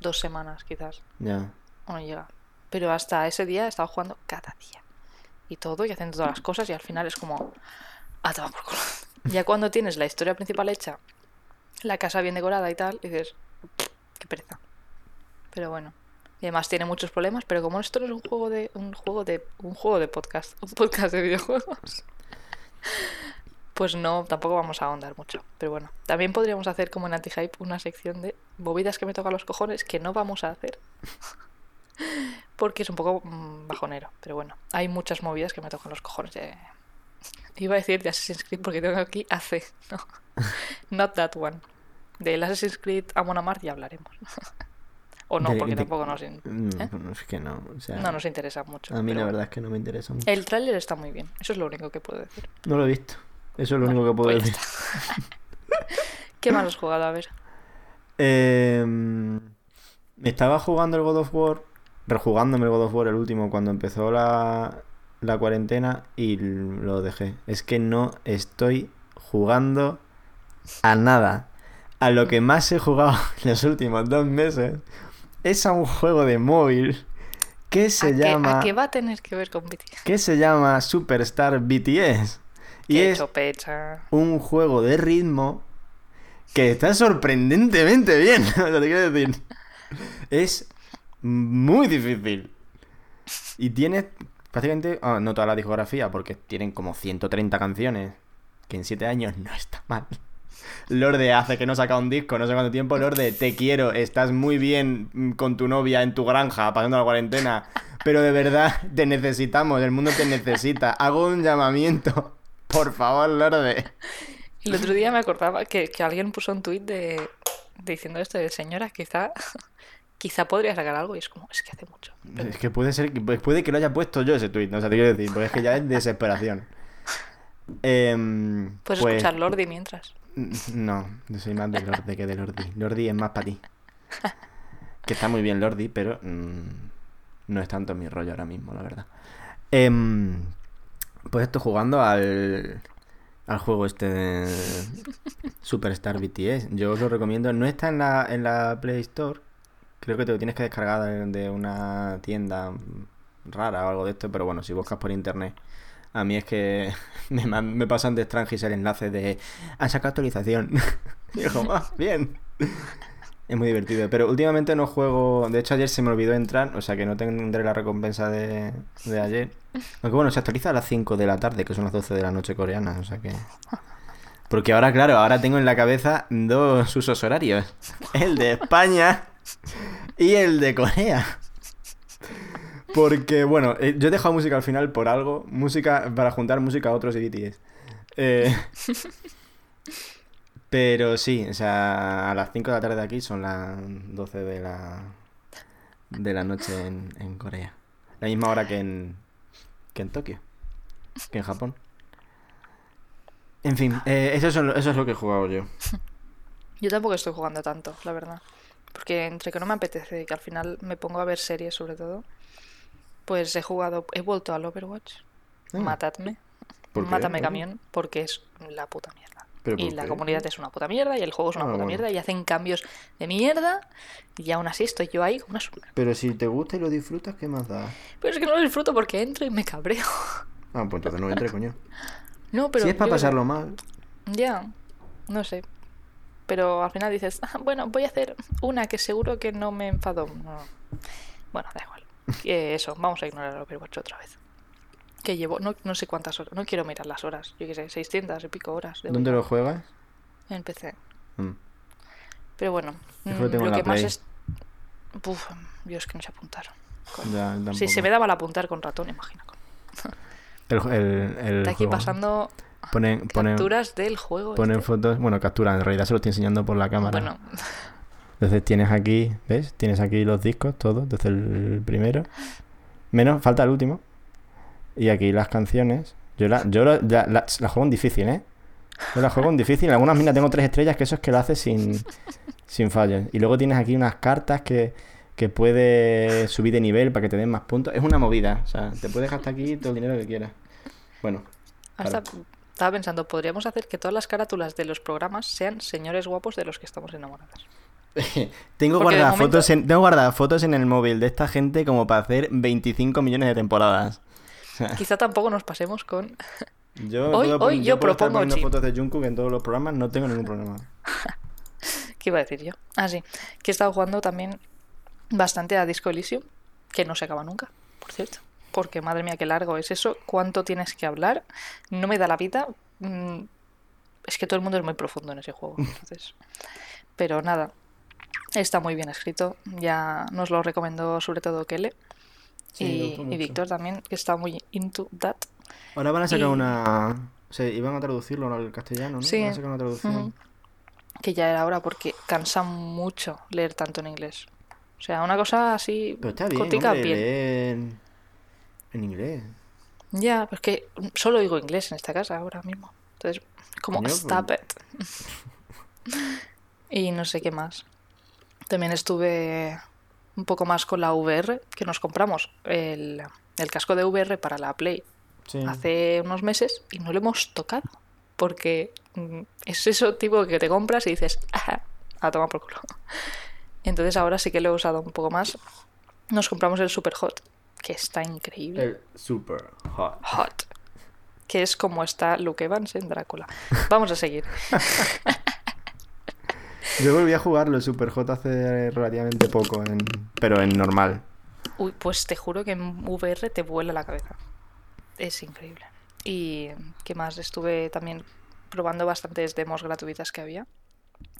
2 semanas quizás. Ya. O no llega. Pero hasta ese día he estado jugando cada día. Y todo, y haciendo todas las cosas, y al final es como... ¡Ah, toma por culo! Ya cuando tienes la historia principal hecha, la casa bien decorada y tal, y dices... ¡Qué pereza! Pero bueno. Y además tiene muchos problemas, pero como esto no es un juego de podcast, un podcast de videojuegos, pues no, tampoco vamos a ahondar mucho. Pero bueno, también podríamos hacer como en Anti-Hype una sección de movidas que me tocan los cojones, que no vamos a hacer, porque es un poco bajonero. Pero bueno, hay muchas movidas que me tocan los cojones de... Iba a decir de Assassin's Creed porque tengo aquí AC, no, not that one. Del Assassin's Creed Amon Amarth ya hablaremos. O no, porque tampoco nos... Es que no, o sea, no nos interesa mucho. A mí la verdad es que no me interesa mucho. El tráiler está muy bien, eso es lo único que puedo decir. No lo he visto, eso es lo único que puedo decir. ¿Qué más has jugado? A ver. Estaba jugando el God of War, rejugándome el God of War, el último, cuando empezó la cuarentena, y lo dejé. Es que no estoy jugando a nada. A lo que más he jugado en los últimos 2 meses es a un juego de móvil que se llama... ¿A qué va a tener que ver con BTS? Que se llama Superstar BTS. Y es un juego de ritmo que está sorprendentemente bien. O sea, te quiero decir, es muy difícil. Y tiene prácticamente... Oh, no toda la discografía, porque tienen como 130 canciones, que en 7 años no está mal. Lorde hace que no saca un disco, no sé cuánto tiempo. Lorde, te quiero, estás muy bien con tu novia en tu granja pasando la cuarentena, pero de verdad te necesitamos, el mundo te necesita. Hago un llamamiento, por favor, Lorde. El otro día me acordaba que alguien puso un tuit diciendo esto de: señora, quizá podría sacar algo, y es como, es que hace mucho. Es que puede que lo haya puesto yo ese tuit, ¿no? O sea, te quiero decir, porque es que ya es desesperación. Puedes escuchar Lorde mientras... No, yo soy más de Lorde que de Lorde. Lorde es más para ti. Que está muy bien Lorde, pero no es tanto mi rollo ahora mismo, la verdad. Pues estoy jugando al juego este de Superstar BTS. Yo os lo recomiendo. No está en la Play Store. Creo que te lo tienes que descargar de una tienda rara o algo de esto. Pero bueno, si buscas por internet... A mí es que me pasan de extranjis el enlace de... Han sacado actualización. Y digo, bien. Es muy divertido. Pero últimamente no juego... De hecho, ayer se me olvidó entrar. O sea, que no tendré la recompensa de ayer. Aunque bueno, se actualiza a las 5 de la tarde, que son las 12 de la noche coreana. O sea que... Porque ahora, claro, ahora tengo en la cabeza 2 usos horarios. El de España y el de Corea. Porque, bueno, yo he dejado música al final por algo. Música para juntar música a otros BTS. Pero sí, o sea, a las 5 de la tarde aquí son las 12 de la noche en Corea. La misma hora que en Tokio, que en Japón. En fin, eso es lo que he jugado yo. Yo tampoco estoy jugando tanto, la verdad. Porque entre que no me apetece y que al final me pongo a ver series sobre todo, pues he vuelto al Overwatch. Matadme. Mátame camión, porque es la puta mierda. Y la comunidad es una puta mierda y el juego es una puta mierda y hacen cambios de mierda y aún así estoy yo ahí como una sola. Pero si te gusta y lo disfrutas, ¿qué más da? Pero es que no lo disfruto porque entro y me cabreo. Ah, pues entonces no entré, coño. No, pero si es para pasarlo mal. Ya, no sé. Pero al final dices, bueno, voy a hacer una que seguro que no me enfadó. No. Bueno, da igual. Eso, vamos a ignorar el Overwatch otra vez. Que llevo, no sé cuántas horas, no quiero mirar las horas, yo qué sé, 600 y pico horas. ¿Dónde lo juegas? En PC. Pero bueno, lo que más es... Uf, Dios, que no sé apuntar. Si se me daba la apuntar con ratón, imagina. El Está aquí juego. Pasando capturas del juego. Ponen fotos, bueno, capturas, en realidad se lo estoy enseñando por la cámara. Bueno. Entonces tienes aquí, ¿ves? Tienes aquí los discos, todos, desde el primero. Menos, falta el último. Y aquí las canciones. Yo la juego en difícil, ¿eh? Yo la juego en difícil. En algunas minas tengo 3 estrellas, que eso es que lo haces sin fallos. Y luego tienes aquí unas cartas que puedes subir de nivel para que te den más puntos. Es una movida. O sea, te puedes gastar aquí todo el dinero que quieras. Bueno. Estaba pensando, podríamos hacer que todas las carátulas de los programas sean señores guapos de los que estamos enamorados. Tengo guardadas fotos en el móvil de esta gente como para hacer 25 millones de temporadas. Quizá tampoco nos pasemos con... Yo propongo estar fotos de Jungkook en todos los programas, no tengo ningún problema. ¿Qué iba a decir yo? Ah, sí. Que he estado jugando también bastante a Disco Elysium, que no se acaba nunca, por cierto. Porque, madre mía, qué largo es eso. ¿Cuánto tienes que hablar? No me da la vida. Es que todo el mundo es muy profundo en ese juego. Entonces... Pero nada, está muy bien escrito. Ya nos lo recomendó sobre todo Kele. Sí, y Víctor también, que está muy into that. Ahora van a sacar una... O sea, iban a traducirlo al castellano, ¿no? Sí. Van a sacar una traducción. Que ya era hora, porque cansa mucho leer tanto en inglés. O sea, una cosa así... Pero está bien, cortica, hombre, bien. En inglés. Ya, pues que solo digo inglés en esta casa ahora mismo. Entonces, como stop it. Y no sé qué más. También estuve... un poco más con la VR, que nos compramos el casco de VR para la Play hace unos meses y no lo hemos tocado, porque es eso tipo que te compras y dices, a tomar por culo. Entonces ahora sí que lo he usado un poco más. Nos compramos el Super Hot, que está increíble. El Super Hot. Que es como está Luke Evans en Drácula. Vamos a seguir. Yo volví a jugarlo el Super Hot hace relativamente poco, pero en normal. Uy, pues te juro que en VR te vuela la cabeza. Es increíble. Y qué más, estuve también probando bastantes demos gratuitas que había.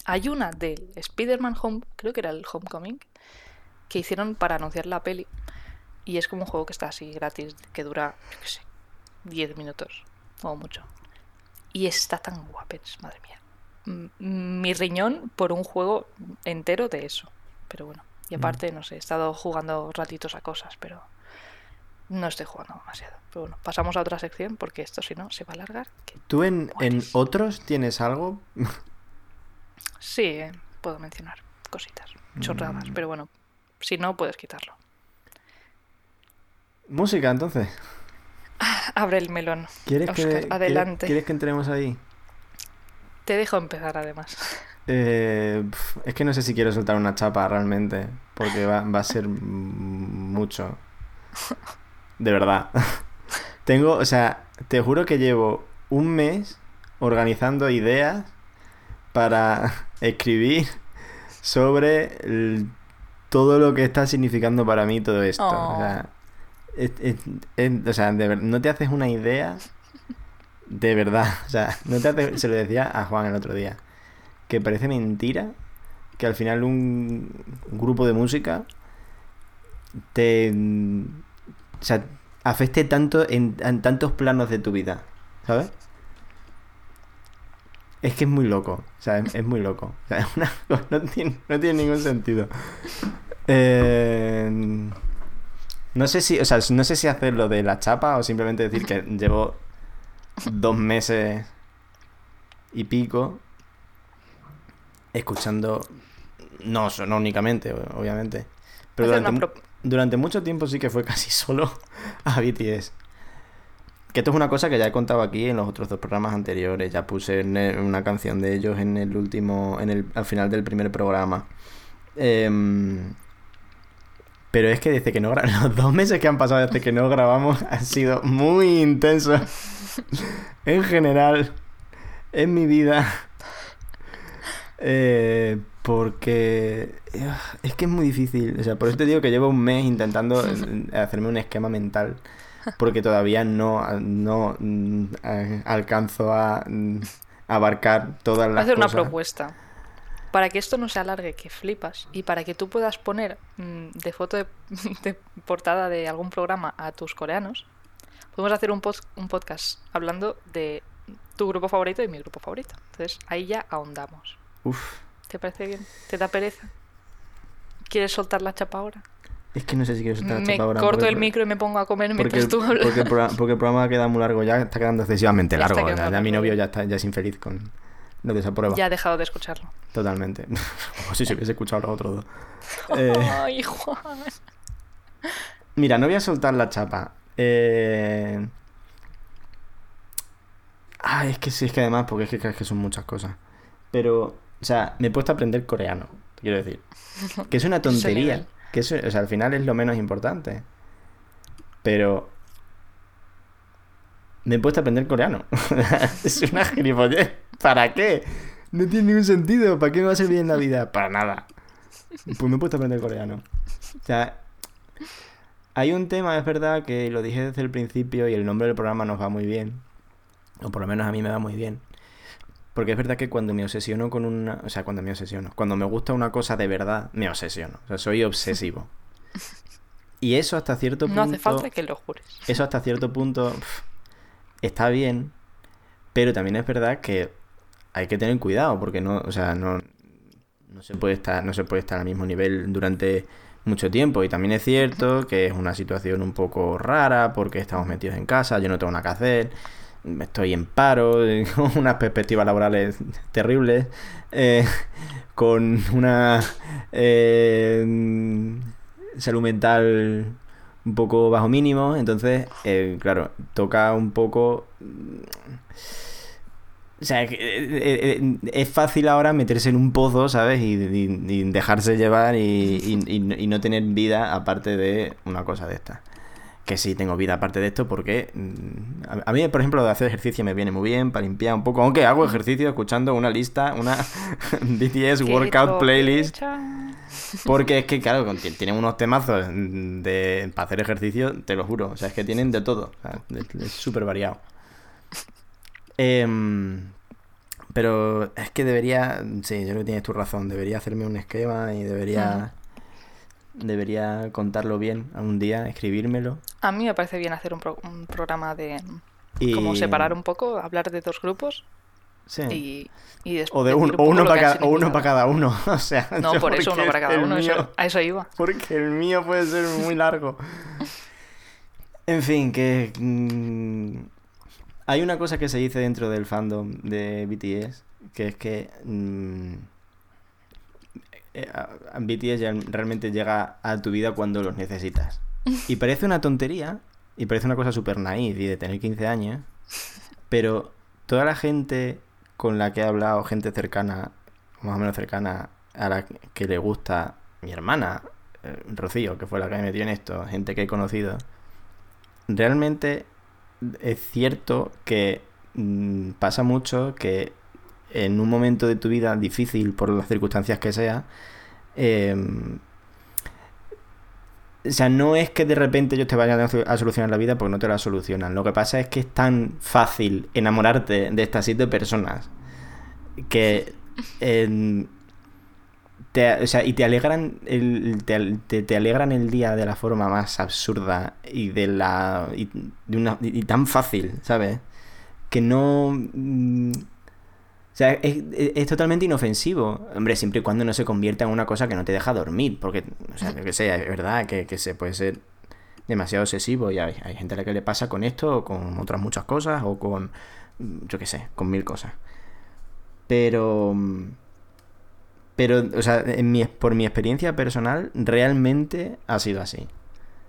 Hay una del Spider-Man Home, creo que era el Homecoming, que hicieron para anunciar la peli. Y es como un juego que está así gratis, que dura, yo qué sé, 10 minutos o mucho. Y está tan guapes, madre mía. Mi riñón por un juego entero de eso. Pero bueno, y aparte, no sé, he estado jugando ratitos a cosas, pero no estoy jugando demasiado. Pero bueno, pasamos a otra sección porque esto, si no, se va a alargar. ¿Tú en otros tienes algo? Sí, puedo mencionar cositas, chorradas, pero bueno, si no, puedes quitarlo. Música, entonces. Abre el melón. Oscar, adelante. ¿Quieres que entremos ahí? Te dejo empezar, además. Es que no sé si quiero soltar una chapa realmente, porque va a ser mucho. De verdad. O sea, te juro que llevo un mes organizando ideas para escribir sobre todo lo que está significando para mí todo esto. Oh. O sea, de verdad, no te haces una idea... De verdad, o sea, se lo decía a Juan el otro día, que parece mentira que al final un grupo de música afecte tanto en tantos planos de tu vida, ¿sabes? Es que es muy loco, o sea, es muy loco. O sea, es una, no tiene ningún sentido. No sé si, o sea, no sé si hacer lo de la chapa o simplemente decir que llevo 2 meses y pico escuchando, no únicamente, obviamente, pero durante mucho tiempo sí que fue casi solo a BTS. Que esto es una cosa que ya he contado aquí en los otros 2 programas anteriores. Ya puse una canción de ellos en el último, al final del primer programa. Pero es que desde que no grabamos, los 2 meses que han pasado desde que no grabamos han sido muy intensos. En general, en mi vida. Porque es que es muy difícil. O sea, por eso te digo que llevo 1 mes intentando hacerme un esquema mental. Porque todavía no alcanzo a abarcar todas las cosas. Hacer una propuesta. Para que esto no se alargue, que flipas, y para que tú puedas poner de foto de portada de algún programa a tus coreanos, podemos hacer un podcast hablando de tu grupo favorito y mi grupo favorito. Entonces, ahí ya ahondamos. Uf. ¿Te parece bien? ¿Te da pereza? ¿Quieres soltar la chapa ahora? Es que no sé si quiero soltar la chapa ahora. Me corto el micro y me pongo a comer mientras tú hablas. Porque el programa ha quedado muy largo ya, está quedando excesivamente largo. Ya mi novio ya es infeliz con... No te desaprueba. Ya ha dejado de escucharlo. Totalmente. Como si se hubiese escuchado los otros 2. ¡Ay, Juan! Mira, no voy a soltar la chapa. Ah, es que sí, es que además, porque es que son muchas cosas. Pero, o sea, me he puesto a aprender coreano, quiero decir. Que es una tontería. Que eso, o sea, al final es lo menos importante. Pero... me he puesto a aprender coreano. Es una gilipollez. ¿Para qué? No tiene ningún sentido. ¿Para qué me va a servir en la vida? Para nada. Pues me he puesto a aprender coreano. O sea, hay un tema, es verdad, que lo dije desde el principio y el nombre del programa nos va muy bien. O por lo menos a mí me va muy bien. Porque es verdad que cuando me obsesiono con una... O sea, cuando me gusta una cosa de verdad, me obsesiono. O sea, soy obsesivo. Y eso hasta cierto punto... No hace falta que lo jures. Eso hasta cierto punto... está bien, pero también es verdad que hay que tener cuidado porque no se puede estar al mismo nivel durante mucho tiempo. Y también es cierto que es una situación un poco rara porque estamos metidos en casa, yo no tengo nada que hacer, estoy en paro, con unas perspectivas laborales terribles, con una salud mental... un poco bajo mínimo, entonces, claro, toca un poco... O sea, es fácil ahora meterse en un pozo, ¿sabes? Y dejarse llevar y no tener vida aparte de una cosa de esta. Que sí tengo vida aparte de esto porque... A mí, por ejemplo, de hacer ejercicio me viene muy bien para limpiar un poco, aunque hago ejercicio escuchando una lista, una BTS workout playlist... Porque es que, claro, tienen unos temazos para hacer ejercicio, te lo juro. O sea, es que tienen de todo. O sea, es súper variado. Pero es que debería... Sí, yo creo que tienes tu razón. Debería hacerme un esquema y debería contarlo bien algún día, escribírmelo. A mí me parece bien hacer un programa de... Como separar un poco, hablar de 2 grupos... Sí. Y después o de uno para cada uno. O sea, no, por eso uno para cada uno. Mío, a eso iba. Porque el mío puede ser muy largo. En fin, que... hay una cosa que se dice dentro del fandom de BTS, que es que BTS ya realmente llega a tu vida cuando los necesitas. Y parece una tontería, y parece una cosa súper naif y de tener 15 años, pero toda la gente... con la que he hablado, gente cercana, más o menos cercana, a la que le gusta mi hermana, Rocío, que fue la que me metió en esto, gente que he conocido, realmente es cierto que pasa mucho que en un momento de tu vida difícil, por las circunstancias que sea, o sea, no es que de repente ellos te vayan a solucionar la vida porque no te la solucionan. Lo que pasa es que es tan fácil enamorarte de estas 7 personas que te alegran te alegran el día de la forma más absurda y tan fácil, ¿sabes? Que no... O sea, es totalmente inofensivo. Hombre, siempre y cuando no se convierta en una cosa que no te deja dormir. Porque, o sea, que sea, es verdad que se puede ser demasiado obsesivo. Y hay gente a la que le pasa con esto, o con otras muchas cosas, o con, yo qué sé, con mil cosas. Pero, o sea, por mi experiencia personal, realmente ha sido así.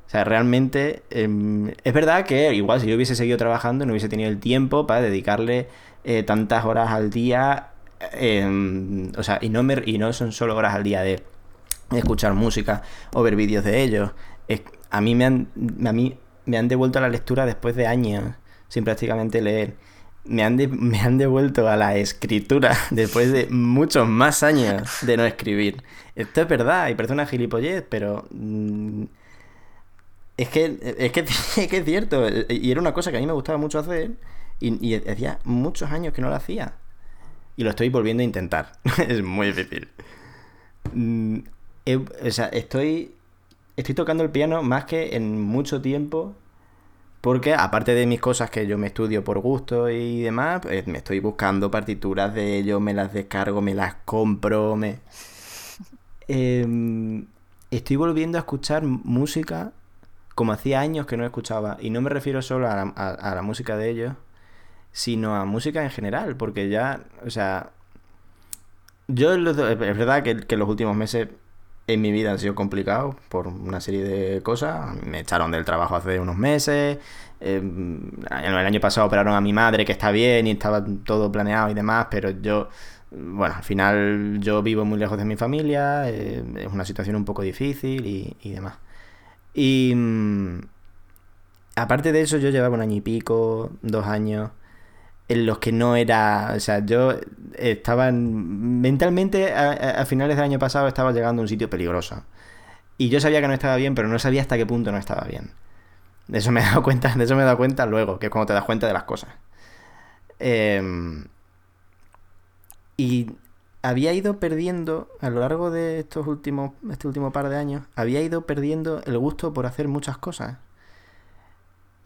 O sea, realmente es verdad que igual si yo hubiese seguido trabajando no hubiese tenido el tiempo para dedicarle tantas horas al día, o sea, y no son solo horas al día de escuchar música o ver vídeos de ellos. A mí me han devuelto a la lectura después de años sin prácticamente leer. Me han devuelto a la escritura después de muchos más años de no escribir. Esto es verdad, y parece una gilipollez, pero es que es cierto. Y era una cosa que a mí me gustaba mucho hacer, y hacía muchos años que no lo hacía, y lo estoy volviendo a intentar. Es muy difícil. O sea, estoy tocando el piano más que en mucho tiempo. Porque, aparte de mis cosas que yo me estudio por gusto y demás, pues me estoy buscando partituras de ellos, me las descargo, me las compro. Estoy volviendo a escuchar música como hacía años que no escuchaba. Y no me refiero solo a la música de ellos, sino a música en general. Porque ya, o sea, es verdad que los últimos meses en mi vida han sido complicados por una serie de cosas. Me echaron del trabajo hace unos meses. El año pasado operaron a mi madre, que está bien y estaba todo planeado y demás, pero yo, bueno, al final yo vivo muy lejos de mi familia. Es una situación un poco difícil y demás. Y aparte de eso, yo llevaba un año y pico, 2 años, en los que no era, o sea, yo estaba mentalmente a finales del año pasado estaba llegando a un sitio peligroso, y yo sabía que no estaba bien, pero no sabía hasta qué punto no estaba bien. De eso me he dado cuenta luego, que es cuando te das cuenta de las cosas. Y había ido perdiendo a lo largo de este último par de años, había ido perdiendo el gusto por hacer muchas cosas.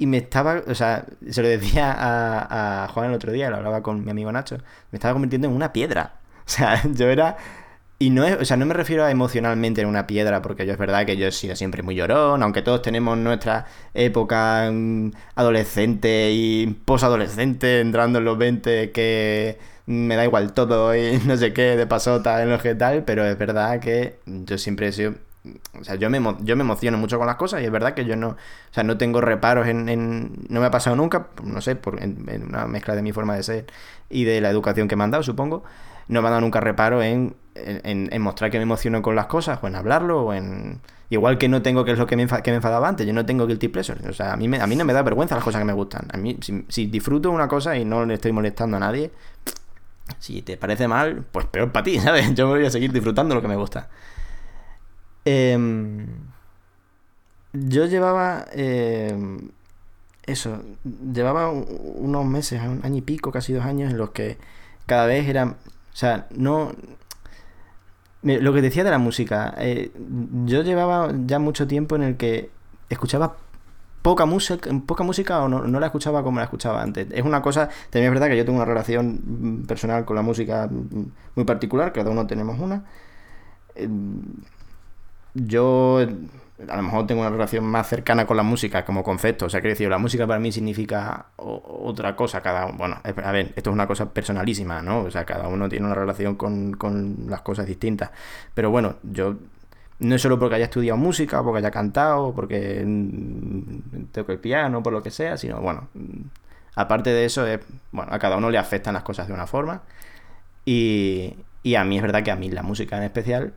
Y me estaba, o sea, se lo decía a Juan el otro día, lo hablaba con mi amigo Nacho, me estaba convirtiendo en una piedra. O sea, yo era, y no es, o sea, no me refiero a emocionalmente en una piedra, porque yo es verdad que yo he sido siempre muy llorón, aunque todos tenemos nuestra época adolescente y posadolescente, entrando en los 20, que me da igual todo y no sé qué, de pasota en lo que tal, pero es verdad que yo siempre he sido, o sea, yo me emociono mucho con las cosas, y es verdad que yo no, o sea, no tengo reparos no me ha pasado nunca, no sé, en una mezcla de mi forma de ser y de la educación que me han dado, supongo, no me han dado nunca reparo en mostrar que me emociono con las cosas, o en hablarlo, o en, igual que no tengo, que es lo que me enfadaba antes, yo no tengo guilty pleasure. O sea, a mí no me da vergüenza las cosas que me gustan. A mí, si disfruto una cosa y no le estoy molestando a nadie, si te parece mal, pues peor para ti, ¿sabes? Yo me voy a seguir disfrutando lo que me gusta. Yo llevaba llevaba unos meses, un año y pico, casi 2 años, en los que cada vez era, o sea, no, lo que decía de la música, yo llevaba ya mucho tiempo en el que escuchaba poca música, o no la escuchaba como la escuchaba antes. Es una cosa, también es verdad que yo tengo una relación personal con la música muy particular, cada uno tenemos una. Yo a lo mejor tengo una relación más cercana con la música como concepto, o sea, quiero decir, la música para mí significa otra cosa, cada uno, bueno, a ver, esto es una cosa personalísima, ¿no? O sea, cada uno tiene una relación con las cosas distintas, pero bueno, yo no es solo porque haya estudiado música, porque haya cantado, porque toco el piano, por lo que sea, sino, bueno, aparte de eso, bueno, a cada uno le afectan las cosas de una forma, y a mí es verdad que a mí la música en especial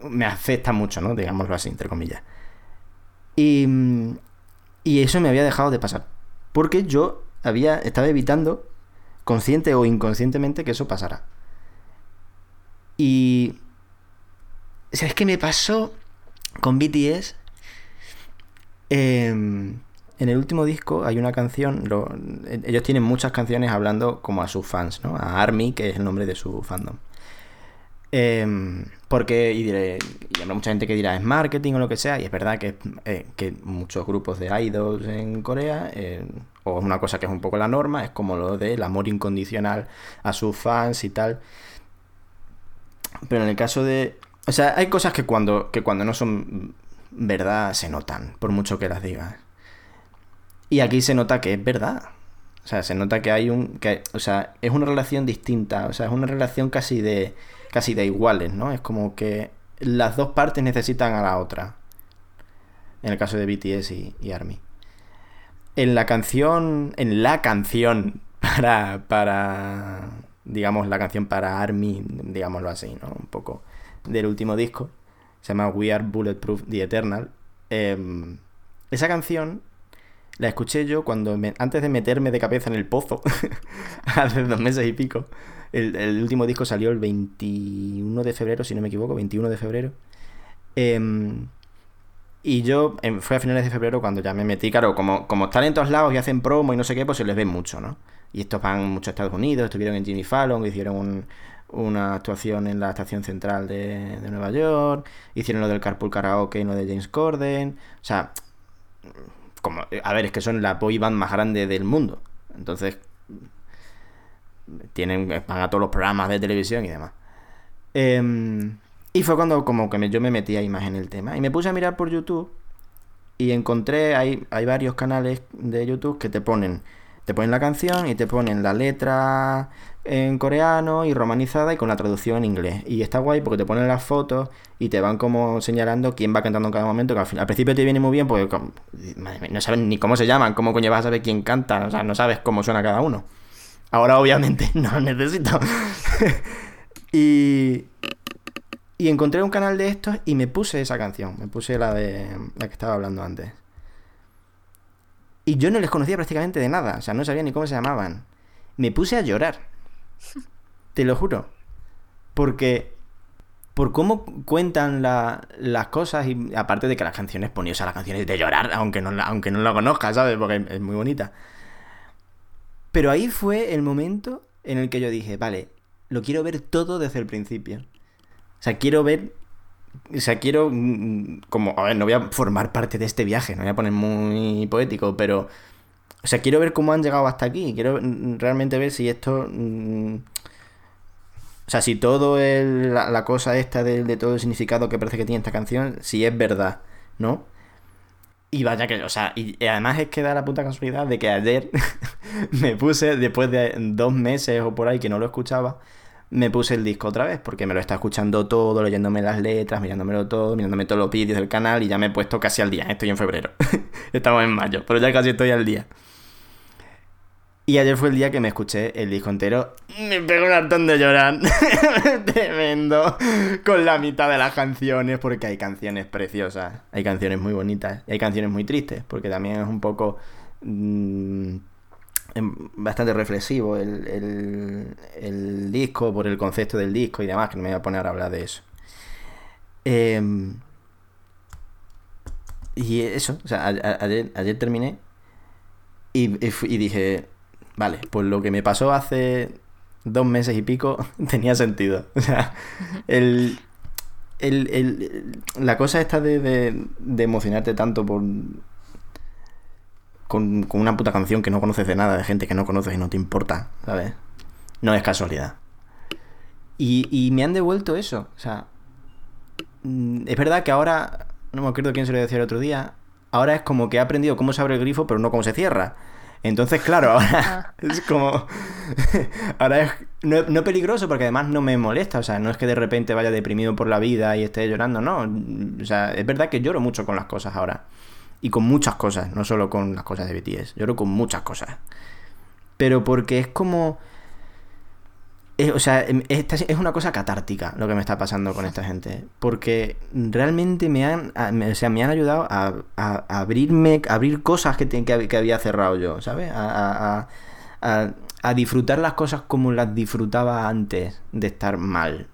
me afecta mucho, ¿no? Digámoslo así, entre comillas. Y eso me había dejado de pasar, porque yo estaba evitando, consciente o inconscientemente, que eso pasara. Y ¿sabes qué me pasó con BTS? En el último disco hay una canción, ellos tienen muchas canciones hablando como a sus fans, ¿no? A ARMY, que es el nombre de su fandom. Porque, y diré, habrá mucha gente que dirá es marketing o lo que sea, y es verdad que muchos grupos de idols en Corea, o es una cosa que es un poco la norma, es como lo del amor incondicional a sus fans y tal. Pero en el caso de... O sea, hay cosas que cuando no son verdad se notan, por mucho que las digas. Y aquí se nota que es verdad. O sea, se nota que hay un... Que, o sea, es una relación distinta. O sea, es una relación casi de iguales, ¿no? Es como que las dos partes necesitan a la otra. En el caso de BTS y ARMY. En la canción para digamos, la canción para ARMY, digámoslo así, ¿no? Un poco del último disco, se llama We Are Bulletproof The Eternal. Esa canción la escuché yo antes de meterme de cabeza en el pozo hace 2 meses y pico. El último disco salió el 21 de febrero, si no me equivoco, 21 de febrero. Y yo, fue a finales de febrero cuando ya me metí, claro, como están en todos lados y hacen promo y no sé qué, pues se les ve mucho, ¿no? Y estos van mucho a Estados Unidos, estuvieron en Jimmy Fallon, hicieron una actuación en la estación central de Nueva York, hicieron lo del Carpool Karaoke y lo de James Corden, o sea, como, a ver, es que son la boy band más grande del mundo, entonces van a todos los programas de televisión y demás. Y fue cuando como que yo me metí ahí más en el tema. Y me puse a mirar por YouTube y encontré, hay varios canales de YouTube que te ponen la canción y te ponen la letra en coreano y romanizada y con la traducción en inglés. Y está guay porque te ponen las fotos y te van como señalando quién va cantando en cada momento, que al principio te viene muy bien porque madre mía, no sabes ni cómo se llaman, cómo coño vas a saber quién canta, o sea, no sabes cómo suena cada uno. Ahora obviamente no necesito. Y encontré un canal de estos y me puse esa canción. Me puse la que estaba hablando antes. Y yo no les conocía prácticamente de nada. O sea, no sabía ni cómo se llamaban. Me puse a llorar. Te lo juro. Porque... por cómo cuentan las cosas. Y aparte de que las canciones ponían... O sea, las canciones de llorar, aunque no la conozca, ¿sabes? Porque es muy bonita. Pero ahí fue el momento en el que yo dije... Vale, lo quiero ver todo desde el principio. O sea, quiero ver... O sea, quiero... Como... A ver, no voy a formar parte de este viaje. No voy a poner muy poético, pero... O sea, quiero ver cómo han llegado hasta aquí. Quiero realmente ver si esto... O sea, si todo la cosa esta de todo el significado que parece que tiene esta canción, si es verdad, ¿no? Y vaya que... O sea, y además es que da la puta casualidad de que ayer me puse, después de 2 meses o por ahí que no lo escuchaba... Me puse el disco otra vez, porque me lo está escuchando todo, leyéndome las letras, mirándomelo todo, mirándome todos los vídeos del canal, y ya me he puesto casi al día. Estoy en febrero. Estamos en mayo, pero ya casi estoy al día. Y ayer fue el día que me escuché el disco entero. Me pegó un hartón de llorar. Tremendo. Con la mitad de las canciones, porque hay canciones preciosas. Hay canciones muy bonitas. Y hay canciones muy tristes, porque también es un poco... bastante reflexivo el disco, por el concepto del disco y demás, que no me voy a poner a hablar de eso. Y eso, o sea, ayer terminé y dije, vale, pues lo que me pasó hace 2 meses y pico tenía sentido. O sea, la cosa esta de emocionarte tanto por... Con una puta canción que no conoces de nada, de gente que no conoces y no te importa, ¿sabes? No es casualidad. Y me han devuelto eso. O sea, es verdad que ahora, no me acuerdo quién se lo decía el otro día, ahora es como que he aprendido cómo se abre el grifo, pero no cómo se cierra. Entonces, claro, ahora es como... Ahora es no peligroso, porque además no me molesta. O sea, no es que de repente vaya deprimido por la vida y esté llorando, no. O sea, es verdad que lloro mucho con las cosas ahora. Y con muchas cosas, no solo con las cosas de BTS. Lloro con muchas cosas. Pero porque es como... o sea, es una cosa catártica lo que me está pasando con esta gente. Porque realmente me han ayudado a abrirme... A abrir cosas que había cerrado yo, ¿sabes? A disfrutar las cosas como las disfrutaba antes de estar mal.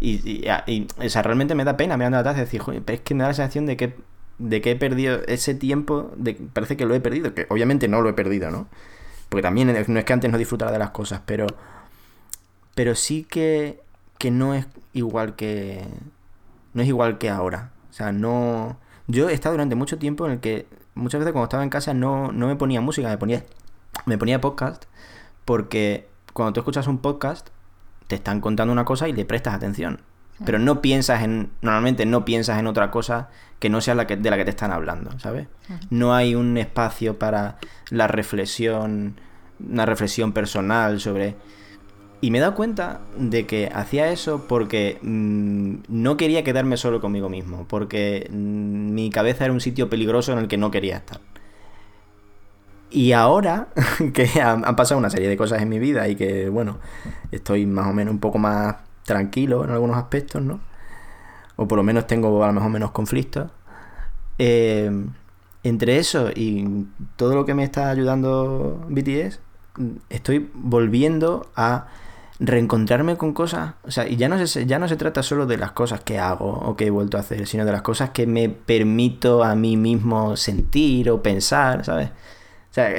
O sea, realmente me da pena mirando atrás y decir... Joder, pero es que me da la sensación de que he perdido ese tiempo, parece que lo he perdido, que obviamente no lo he perdido, ¿no? Porque también no es que antes no disfrutara de las cosas, pero sí que no es igual No es igual que ahora. O sea, no... Yo he estado durante mucho tiempo en el que muchas veces cuando estaba en casa no me ponía música, me ponía podcast, porque cuando tú escuchas un podcast te están contando una cosa y le prestas atención. Sí. Pero no piensas en... Normalmente no piensas en otra cosa que no sea de la que te están hablando, ¿sabes? Sí. No hay un espacio para la reflexión, una reflexión personal sobre... Y me he dado cuenta de que hacía eso porque no quería quedarme solo conmigo mismo, porque mi cabeza era un sitio peligroso en el que no quería estar. Y ahora que han pasado una serie de cosas en mi vida y que, bueno, estoy más o menos un poco más tranquilo en algunos aspectos, ¿no? O por lo menos tengo a lo mejor menos conflictos. Entre eso y todo lo que me está ayudando BTS, estoy volviendo a reencontrarme con cosas, o sea, y ya no se trata solo de las cosas que hago o que he vuelto a hacer, sino de las cosas que me permito a mí mismo sentir o pensar, ¿sabes? O sea,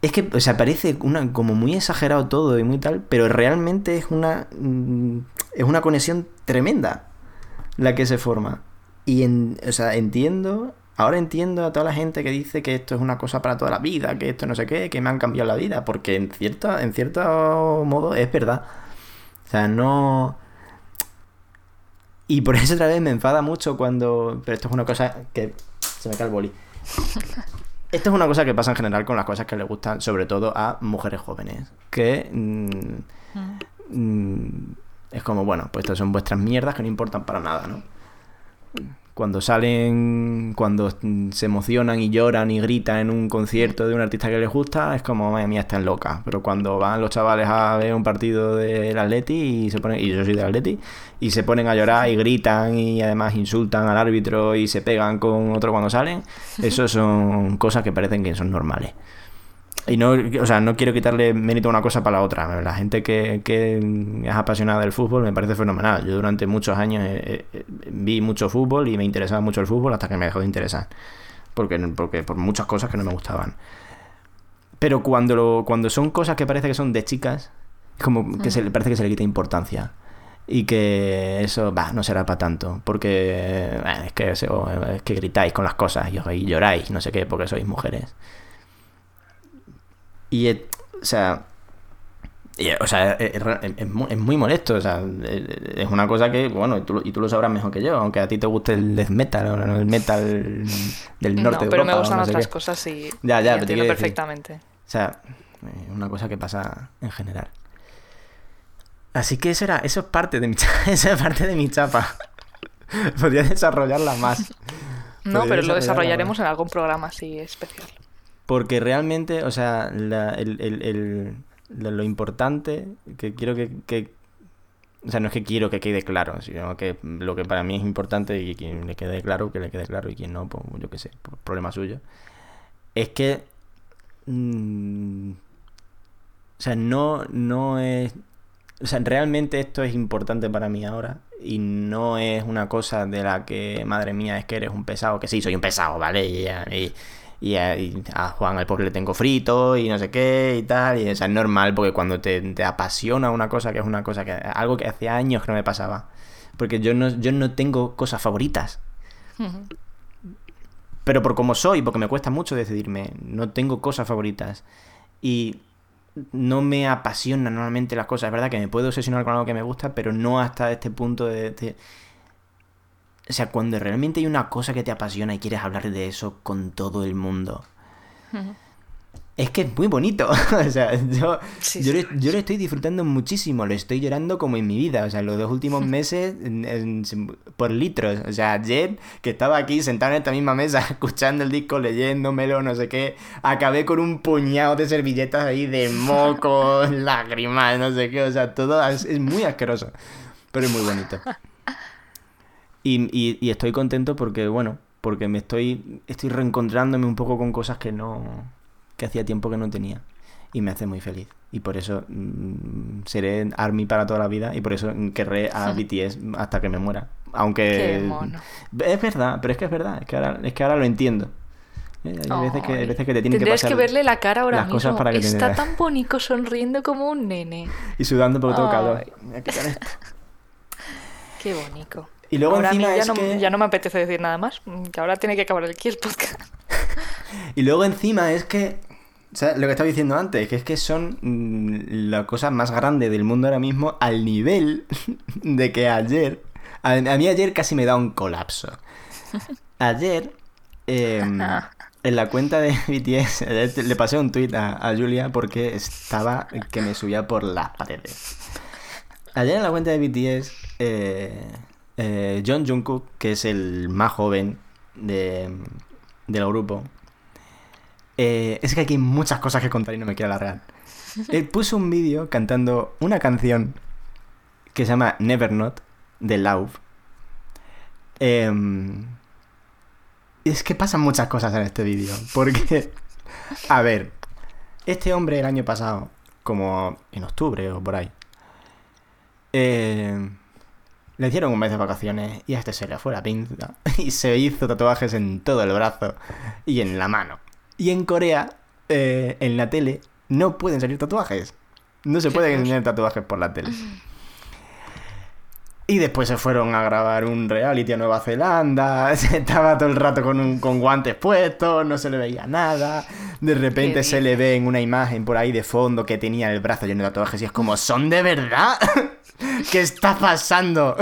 es que, o sea, parece como muy exagerado todo y muy tal, pero realmente es una conexión tremenda la que se forma. Y ahora entiendo a toda la gente que dice que esto es una cosa para toda la vida, que esto no sé qué, que me han cambiado la vida, porque en cierto modo es verdad. O sea, no... Y por eso otra vez me enfada mucho cuando... Pero esto es una cosa que... Se me cae el boli. Esto es una cosa que pasa en general con las cosas que le gustan, sobre todo a mujeres jóvenes, que... es como, bueno, pues estas son vuestras mierdas que no importan para nada, ¿no? Cuando se emocionan y lloran y gritan en un concierto de un artista que les gusta, es como, madre mía, están locas. Pero cuando van los chavales a ver un partido del Atleti y yo soy del Atleti, y se ponen a llorar y gritan y además insultan al árbitro y se pegan con otro cuando salen, eso son cosas que parecen que son normales. Y no, o sea, no quiero quitarle mérito a una cosa para la otra. La gente que es apasionada del fútbol me parece fenomenal. Yo durante muchos años vi mucho fútbol y me interesaba mucho el fútbol hasta que me dejó de interesar. Porque por muchas cosas que no me gustaban. Pero cuando son cosas que parece que son de chicas, es como que parece que se le quita importancia. Y que eso, no será para tanto. Porque es que gritáis con las cosas y lloráis, no sé qué, porque sois mujeres. Y, o sea, es muy molesto. O sea, es una cosa que, bueno, y tú lo sabrás mejor que yo, aunque a ti te guste el death metal o el metal del norte de Europa. No, pero me gustan otras cosas y ya, entiendo perfectamente. O sea, una cosa que pasa en general. Así que eso es parte de mi chapa. Esa es parte de mi chapa. Podría desarrollarla más. No, pero lo desarrollaremos en algún programa así especial. Porque realmente, o sea, lo importante que quiero que... O sea, no es que quiero que quede claro, sino que lo que para mí es importante y quien le quede claro, que le quede claro, y quien no, pues yo qué sé, problema suyo. Es que... o sea, no es... O sea, realmente esto es importante para mí ahora y no es una cosa de la que, madre mía, es que eres un pesado, que sí, soy un pesado, ¿vale? Y a Juan al pobre le tengo frito y no sé qué y tal, y o sea, es normal, porque cuando te apasiona una cosa, que es una cosa que algo que hace años que no me pasaba, porque yo no tengo cosas favoritas. Uh-huh. Pero por como soy, porque me cuesta mucho decidirme, no tengo cosas favoritas y no me apasionan normalmente las cosas. Es verdad que me puedo obsesionar con algo que me gusta, pero no hasta este punto de... O sea, cuando realmente hay una cosa que te apasiona y quieres hablar de eso con todo el mundo. Uh-huh. Es que es muy bonito. O sea, yo lo estoy disfrutando muchísimo. Lo estoy llorando como en mi vida. O sea, los 2 últimos meses por litros. O sea, ayer, que estaba aquí sentado en esta misma mesa, escuchando el disco, leyéndomelo, no sé qué, acabé con un puñado de servilletas ahí de mocos, lágrimas, no sé qué. O sea, todo es muy asqueroso. Pero es muy bonito. Y estoy contento porque, bueno, porque me estoy reencontrándome un poco con cosas que hacía tiempo que no tenía. Y me hace muy feliz. Y por eso seré ARMY para toda la vida y por eso querré a BTS hasta que me muera. Aunque... Qué mono. Es verdad, pero es que es verdad. Es que ahora lo entiendo. Hay veces que te tienen que pasar... Tendrías que verle la cara ahora mismo. Cosas para que está te... tan bonito sonriendo como un nene. Y sudando por todo calor. Qué bonito. Y luego ahora encima a mí ya, es no, que... ya no me apetece decir nada más, que ahora tiene que acabar aquí el podcast. Y luego encima es que, o sea, lo que estaba diciendo antes, que es que son la cosa más grande del mundo ahora mismo, al nivel de que ayer, a mí ayer casi me da un colapso. Ayer, en la cuenta de BTS, le pasé un tuit a Julia porque estaba que me subía por las paredes. Ayer en la cuenta de BTS, John Jungkook, que es el más joven del grupo, es que aquí hay muchas cosas que contar y no me quiero alargar. Él puso un vídeo cantando una canción que se llama Never Not, de Lorde. Es que pasan muchas cosas en este vídeo, porque, a ver, este hombre el año pasado, como en octubre o por ahí, le hicieron un mes de vacaciones y a este se le fue la pinza y se hizo tatuajes en todo el brazo y en la mano. Y en Corea, en la tele, no pueden salir tatuajes. No se pueden enseñar tatuajes por la tele. Y después se fueron a grabar un reality a Nueva Zelanda, estaba todo el rato con guantes puestos, no se le veía nada, de repente se le ve en una imagen por ahí de fondo que tenía el brazo lleno de tatuajes y es como, ¿son de verdad? ¿Qué está pasando?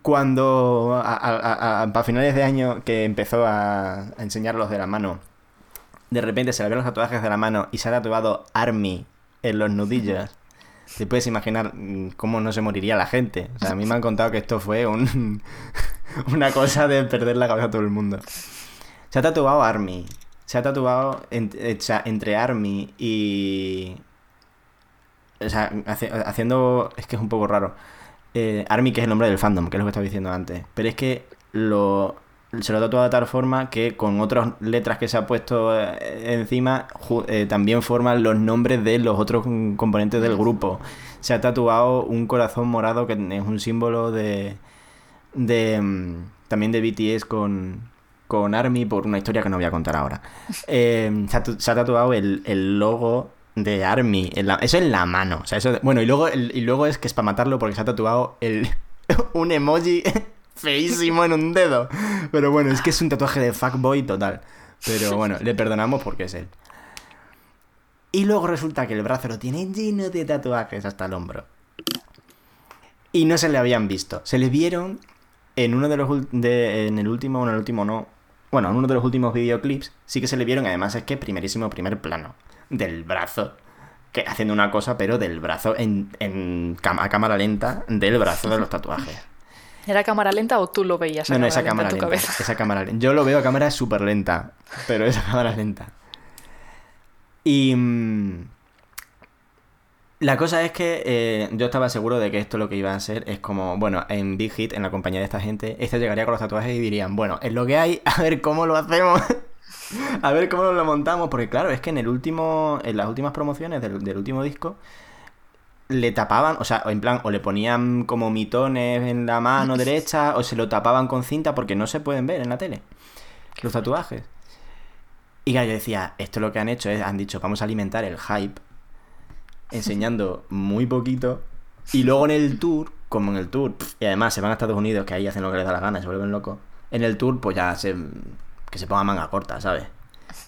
Cuando a finales de año que empezó a enseñar los de la mano, de repente se le ven los tatuajes de la mano y se ha tatuado ARMY en los nudillos. Te puedes imaginar cómo no se moriría la gente. O sea, a mí me han contado que esto fue una cosa de perder la cabeza a todo el mundo. Se ha tatuado ARMY. Se ha tatuado entre ARMY y... O sea, haciendo... Es que es un poco raro. ARMY, que es el nombre del fandom, que es lo que estaba diciendo antes. Pero es que se lo ha tatuado de tal forma que con otras letras que se ha puesto encima también forman los nombres de los otros componentes del grupo. Se ha tatuado un corazón morado que es un símbolo de también de BTS con ARMY por una historia que no voy a contar ahora. Se ha tatuado el logo de ARMY. Eso en la mano. O sea, eso, bueno, y luego es que es para matarlo porque se ha tatuado un emoji... feísimo en un dedo, pero bueno, es que es un tatuaje de fuckboy total, pero bueno, le perdonamos porque es él. Y luego resulta que el brazo lo tiene lleno de tatuajes hasta el hombro y no se le habían visto, se le vieron en uno de los en uno de los últimos videoclips sí que se le vieron. Además es que primer plano del brazo que haciendo una cosa, pero del brazo a cámara lenta del brazo de los tatuajes. ¿Era cámara lenta o tú lo veías? No, esa cámara lenta. Esa cámara lenta. Yo lo veo a cámara súper lenta, pero esa cámara lenta. Y la cosa es que yo estaba seguro de que esto lo que iba a ser es como, bueno, en Big Hit, en la compañía de esta gente, este llegaría con los tatuajes y dirían, bueno, es lo que hay, a ver cómo lo hacemos, a ver cómo lo montamos, porque claro, es que en las últimas promociones del último disco, le tapaban, o sea, en plan, o le ponían como mitones en la mano derecha, o se lo tapaban con cinta porque no se pueden ver en la tele los tatuajes. Y claro, yo decía, esto lo que han hecho es, han dicho, vamos a alimentar el hype enseñando muy poquito y luego en el tour, como en el tour, y además se van a Estados Unidos, que ahí hacen lo que les da la gana, se vuelven locos. En el tour, pues ya que se ponga manga corta, ¿sabes?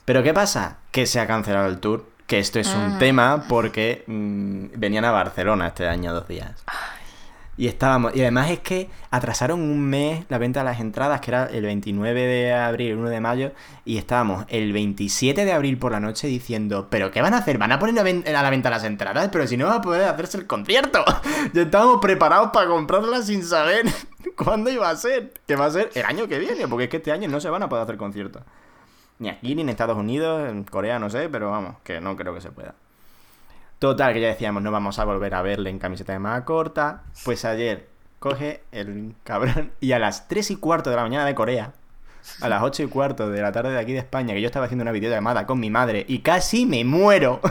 Pero ¿qué pasa? Que se ha cancelado el tour. Que esto es un tema porque venían a Barcelona este año 2 días. Y estábamos. Y además es que atrasaron un mes la venta de las entradas, que era el 29 de abril, el 1 de mayo, y estábamos el 27 de abril por la noche diciendo, ¿pero qué van a hacer? ¿Van a poner a la venta las entradas? Pero si no va a poder hacerse el concierto. Ya estábamos preparados para comprarlas sin saber cuándo iba a ser. Que va a ser el año que viene, porque es que este año no se van a poder hacer conciertos. Ni aquí, ni en Estados Unidos, en Corea, no sé, pero vamos, que no creo que se pueda. Total, que ya decíamos, no vamos a volver a verle en camiseta de manga corta. Pues ayer coge el cabrón y a las 3 y cuarto de la mañana de Corea, a las 8 y cuarto de la tarde de aquí de España, que yo estaba haciendo una videollamada con mi madre y casi me muero.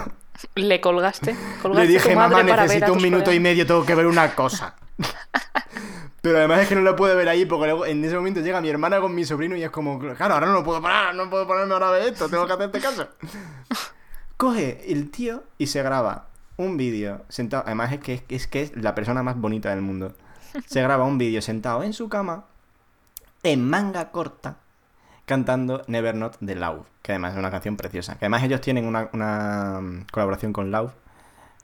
¿Le colgaste? Le dije, mamá, necesito un minuto y medio, tengo que ver una cosa. Pero además es que no lo puedo ver ahí porque luego en ese momento llega mi hermana con mi sobrino y es como, claro, ahora no lo puedo parar, no puedo ponerme ahora a ver esto, tengo que hacerte caso. Coge el tío y se graba un vídeo sentado. Además es que es la persona más bonita del mundo. se graba un vídeo sentado en su cama, en manga corta, cantando Never Not de Love, que además es una canción preciosa. Que además ellos tienen una colaboración con Love.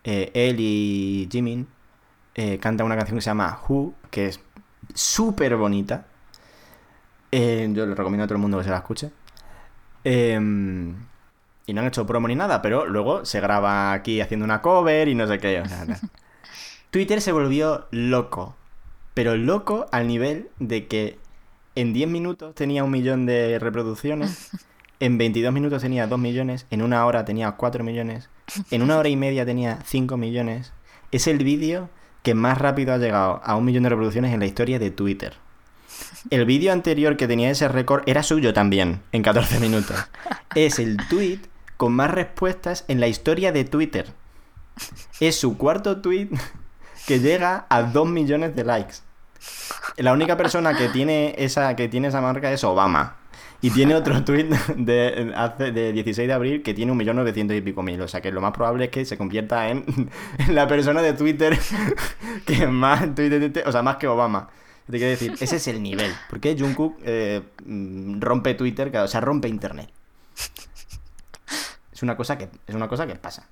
Él y Jimin cantan una canción que se llama Who, que es súper bonita. Yo les recomiendo a todo el mundo que se la escuche. Y no han hecho promo ni nada, pero luego se graba aquí haciendo una cover y no sé qué. O sea, Twitter se volvió loco, pero loco al nivel de que en 10 minutos tenía 1 millón de reproducciones, en 22 minutos tenía 2 millones, en 1 hora tenía 4 millones, en 1 hora y media tenía 5 millones. Es el vídeo que más rápido ha llegado a 1 millón de reproducciones en la historia de Twitter. El vídeo anterior que tenía ese récord era suyo también, en 14 minutos. Es el tweet con más respuestas en la historia de Twitter. Es su cuarto tweet que llega a 2 millones de likes. La única persona que tiene esa marca es Obama. Y tiene otro tweet de 16 de abril que tiene 1.900.000 y pico. O sea que lo más probable es que se convierta en la persona de Twitter que más Twitter, o sea, más que Obama. Te quiero decir, ese es el nivel. Porque Jungkook rompe Twitter, o sea, rompe Internet. Es una cosa que pasa.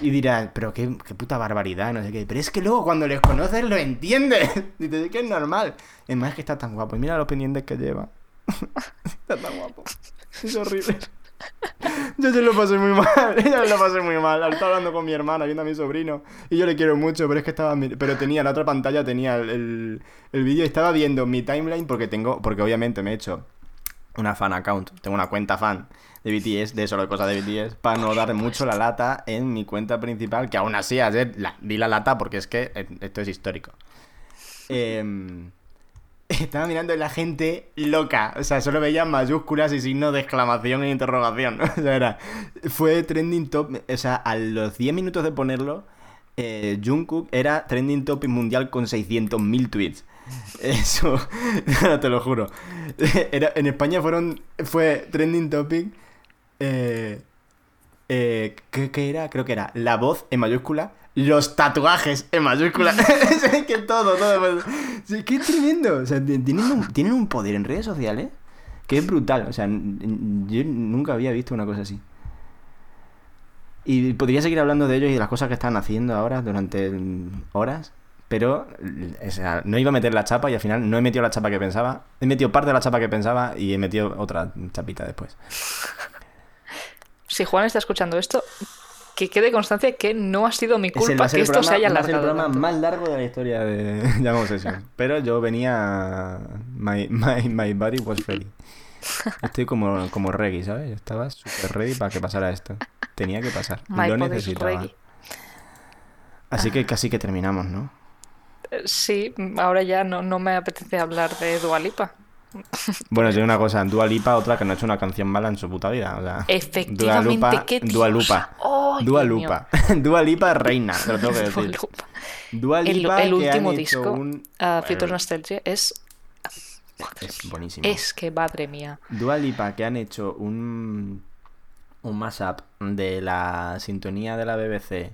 Y dirán, pero qué puta barbaridad, no sé qué. Pero es que luego cuando les conoces lo entiendes. Dices, es que es normal. Es más que está tan guapo. Y mira los pendientes que lleva. Está tan guapo. Es horrible. Yo se lo pasé muy mal. Estaba hablando con mi hermana, viendo a mi sobrino. Y yo le quiero mucho, pero es que estaba. Pero tenía la otra pantalla, tenía el vídeo. Estaba viendo mi timeline porque obviamente me he hecho una fan account. Tengo una cuenta fan de BTS, de solo cosas de BTS, para no dar mucho la lata en mi cuenta principal. Que aún así ayer di la lata porque es que esto es histórico. Estaba mirando a la gente loca. O sea, solo veían mayúsculas y signos de exclamación e interrogación. O sea, fue trending top. O sea, a los 10 minutos de ponerlo, Jungkook era trending top mundial con 600.000 tweets. Eso, no, te lo juro. En España fue trending topic. ¿Qué era? Creo que era la voz en mayúscula, los tatuajes en mayúscula. Es que todo. Es que es tremendo. O sea, tienen un poder en redes sociales que es brutal. O sea, yo nunca había visto una cosa así. Y podría seguir hablando de ellos y de las cosas que están haciendo ahora durante horas. Pero, o sea, no iba a meter la chapa y al final no he metido la chapa que pensaba. He metido parte de la chapa que pensaba y he metido otra chapita después. Si Juan está escuchando esto, que quede constancia que no ha sido mi culpa que esto se haya alargado. Es el programa más largo de la historia de Llamamos Eso. Pero yo venía... My body was ready. Estoy como Reggie, ¿sabes? Yo estaba súper ready para que pasara esto. Tenía que pasar. Lo necesitaba. Así que casi que terminamos, ¿no? Sí, ahora ya no me apetece hablar de Dua Lipa. Bueno, yo una cosa, Dua Lipa, otra que no ha hecho una canción mala en su puta vida, o sea, efectivamente, Dua Lipa reina, te lo tengo que decir. Dua Lipa, el último disco, Future Nostalgia, es buenísimo. Es que madre mía. Dua Lipa, que han hecho un mashup de la sintonía de la BBC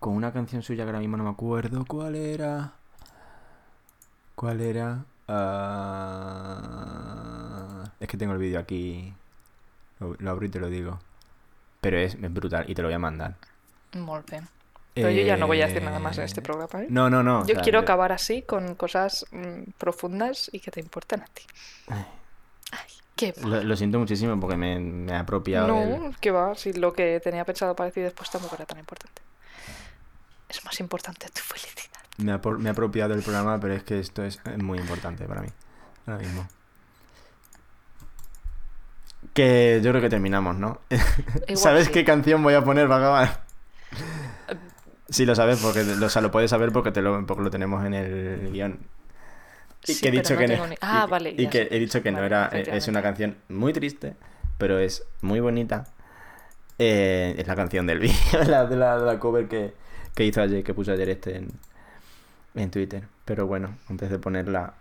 con una canción suya que ahora mismo no me acuerdo cuál era. Es que tengo el vídeo aquí, lo abro y te lo digo, pero es brutal y te lo voy a mandar. Muy bien. Pero yo ya no voy a decir nada más en este programa, ¿eh? No, yo quiero acabar así con cosas profundas y que te importan a ti. Ay, qué mal. Lo siento muchísimo porque me he apropiado. No, que va, si lo que tenía pensado para decir después tampoco era tan importante. Es más importante tu felicidad. Me he apropiado del programa, pero es que esto es muy importante para mí. Ahora mismo. Que yo creo que terminamos, ¿no? ¿Sabes qué canción voy a poner para acabar? Sí, lo sabes, porque lo puedes saber porque porque lo tenemos en el guión. Y sí, que he dicho no que tengo ni... Ah, vale. Y que he dicho que vale, no era. Es una canción muy triste, pero es muy bonita. Es la canción del vídeo, la cover que hizo ayer, que puso ayer en Twitter. Pero bueno, antes de ponerla,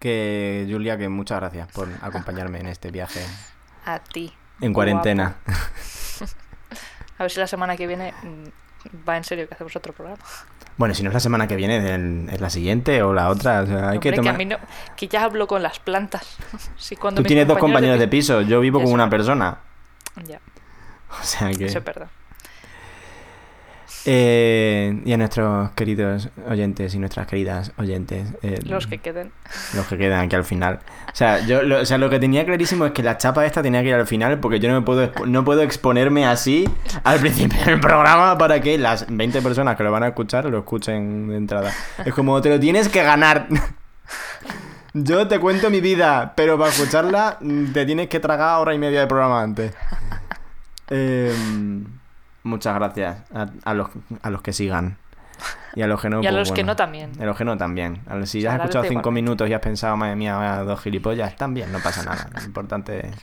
que Julia, que muchas gracias por acompañarme en este viaje. A ti. En cuarentena. Guapo. A ver si la semana que viene va en serio que hacemos otro programa. Bueno, si no es la semana que viene, es la siguiente o la otra. O sea, hay que tomar... que a mí no, que ya hablo con las plantas. Si cuando tú tienes dos compañeros de piso, yo vivo con una persona. Ya. O sea que... Eso es verdad. Y a nuestros queridos oyentes y nuestras queridas oyentes, los que queden, que al final, o sea, yo lo que tenía clarísimo es que la chapa esta tenía que ir al final, porque yo no puedo exponerme así al principio del programa para que las 20 personas que lo van a escuchar lo escuchen de entrada. Es como, te lo tienes que ganar. Yo te cuento mi vida, pero para escucharla te tienes que tragar hora y media de programa antes. Muchas gracias a los que sigan. Y a los que no. Y a los que no también. A los que no también. A los, si ya has escuchado 5 minutos y has pensado, madre mía, dos gilipollas, también, no pasa nada. Lo importante es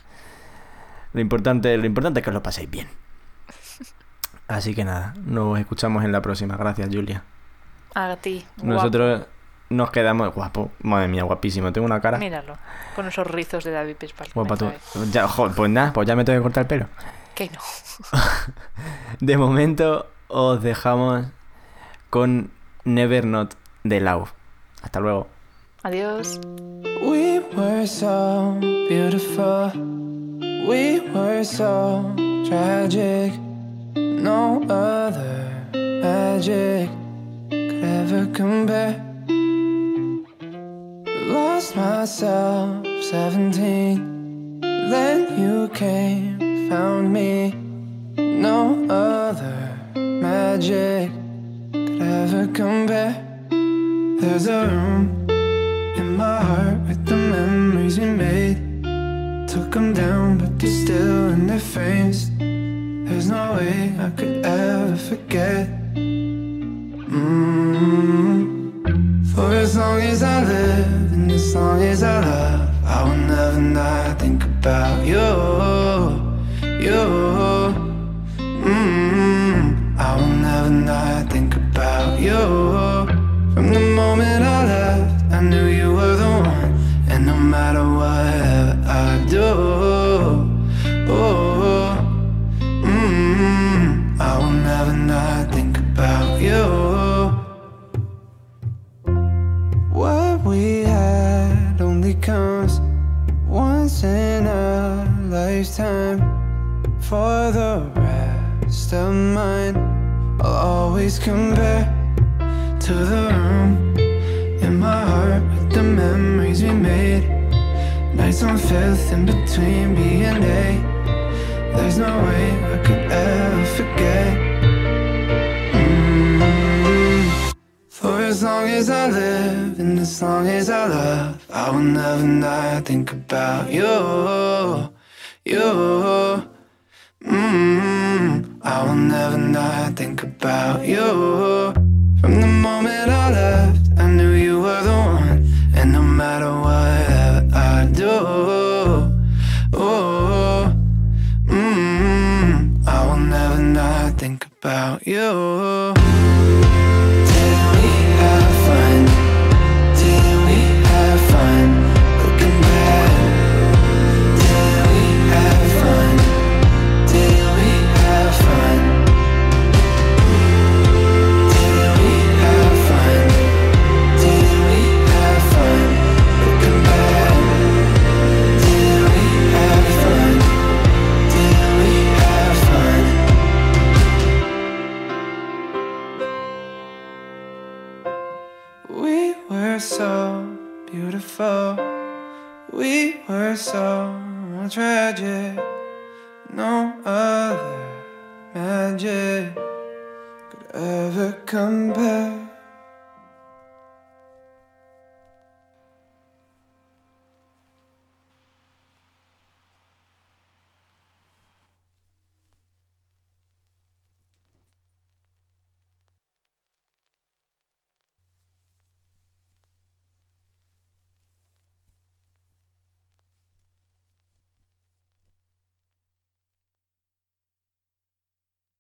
que os lo paséis bien. Así que nada, nos escuchamos en la próxima. Gracias, Julia. A ti. Nosotros guapo. Nos quedamos guapo. Madre mía, guapísimo. Tengo una cara. Míralo. Con esos rizos de David Bisbal. Guapa tú. Ya, pues nada, pues ya me tengo que cortar el pelo. Que no. De momento os dejamos con Never Not The Love. Hasta luego. Adiós. We were so beautiful. We were so tragic. No other magic could ever compare. Lost myself 17. Then you came. Found me, no other magic could ever compare. There's a room in my heart with the memories we made. Took them down, but they're still in their frames. There's no way I could ever forget. For as long as I live and as long as I love, I will never not think about you. You, I will never not think about you. From the moment I left, I knew you were the one. And no matter what I do, I will never not think about you. What we had only comes once in a lifetime. For the rest of mine, I'll always come back to the room in my heart with the memories we made. Nights on Fifth in between B and A. There's no way I could ever forget. For as long as I live and as long as I love, I will never not think about you. You. I will never not think about you. From the moment I left, I knew you were the one. And no matter what I do, I will never not think about you. So beautiful, we were so tragic. No other magic could ever compare.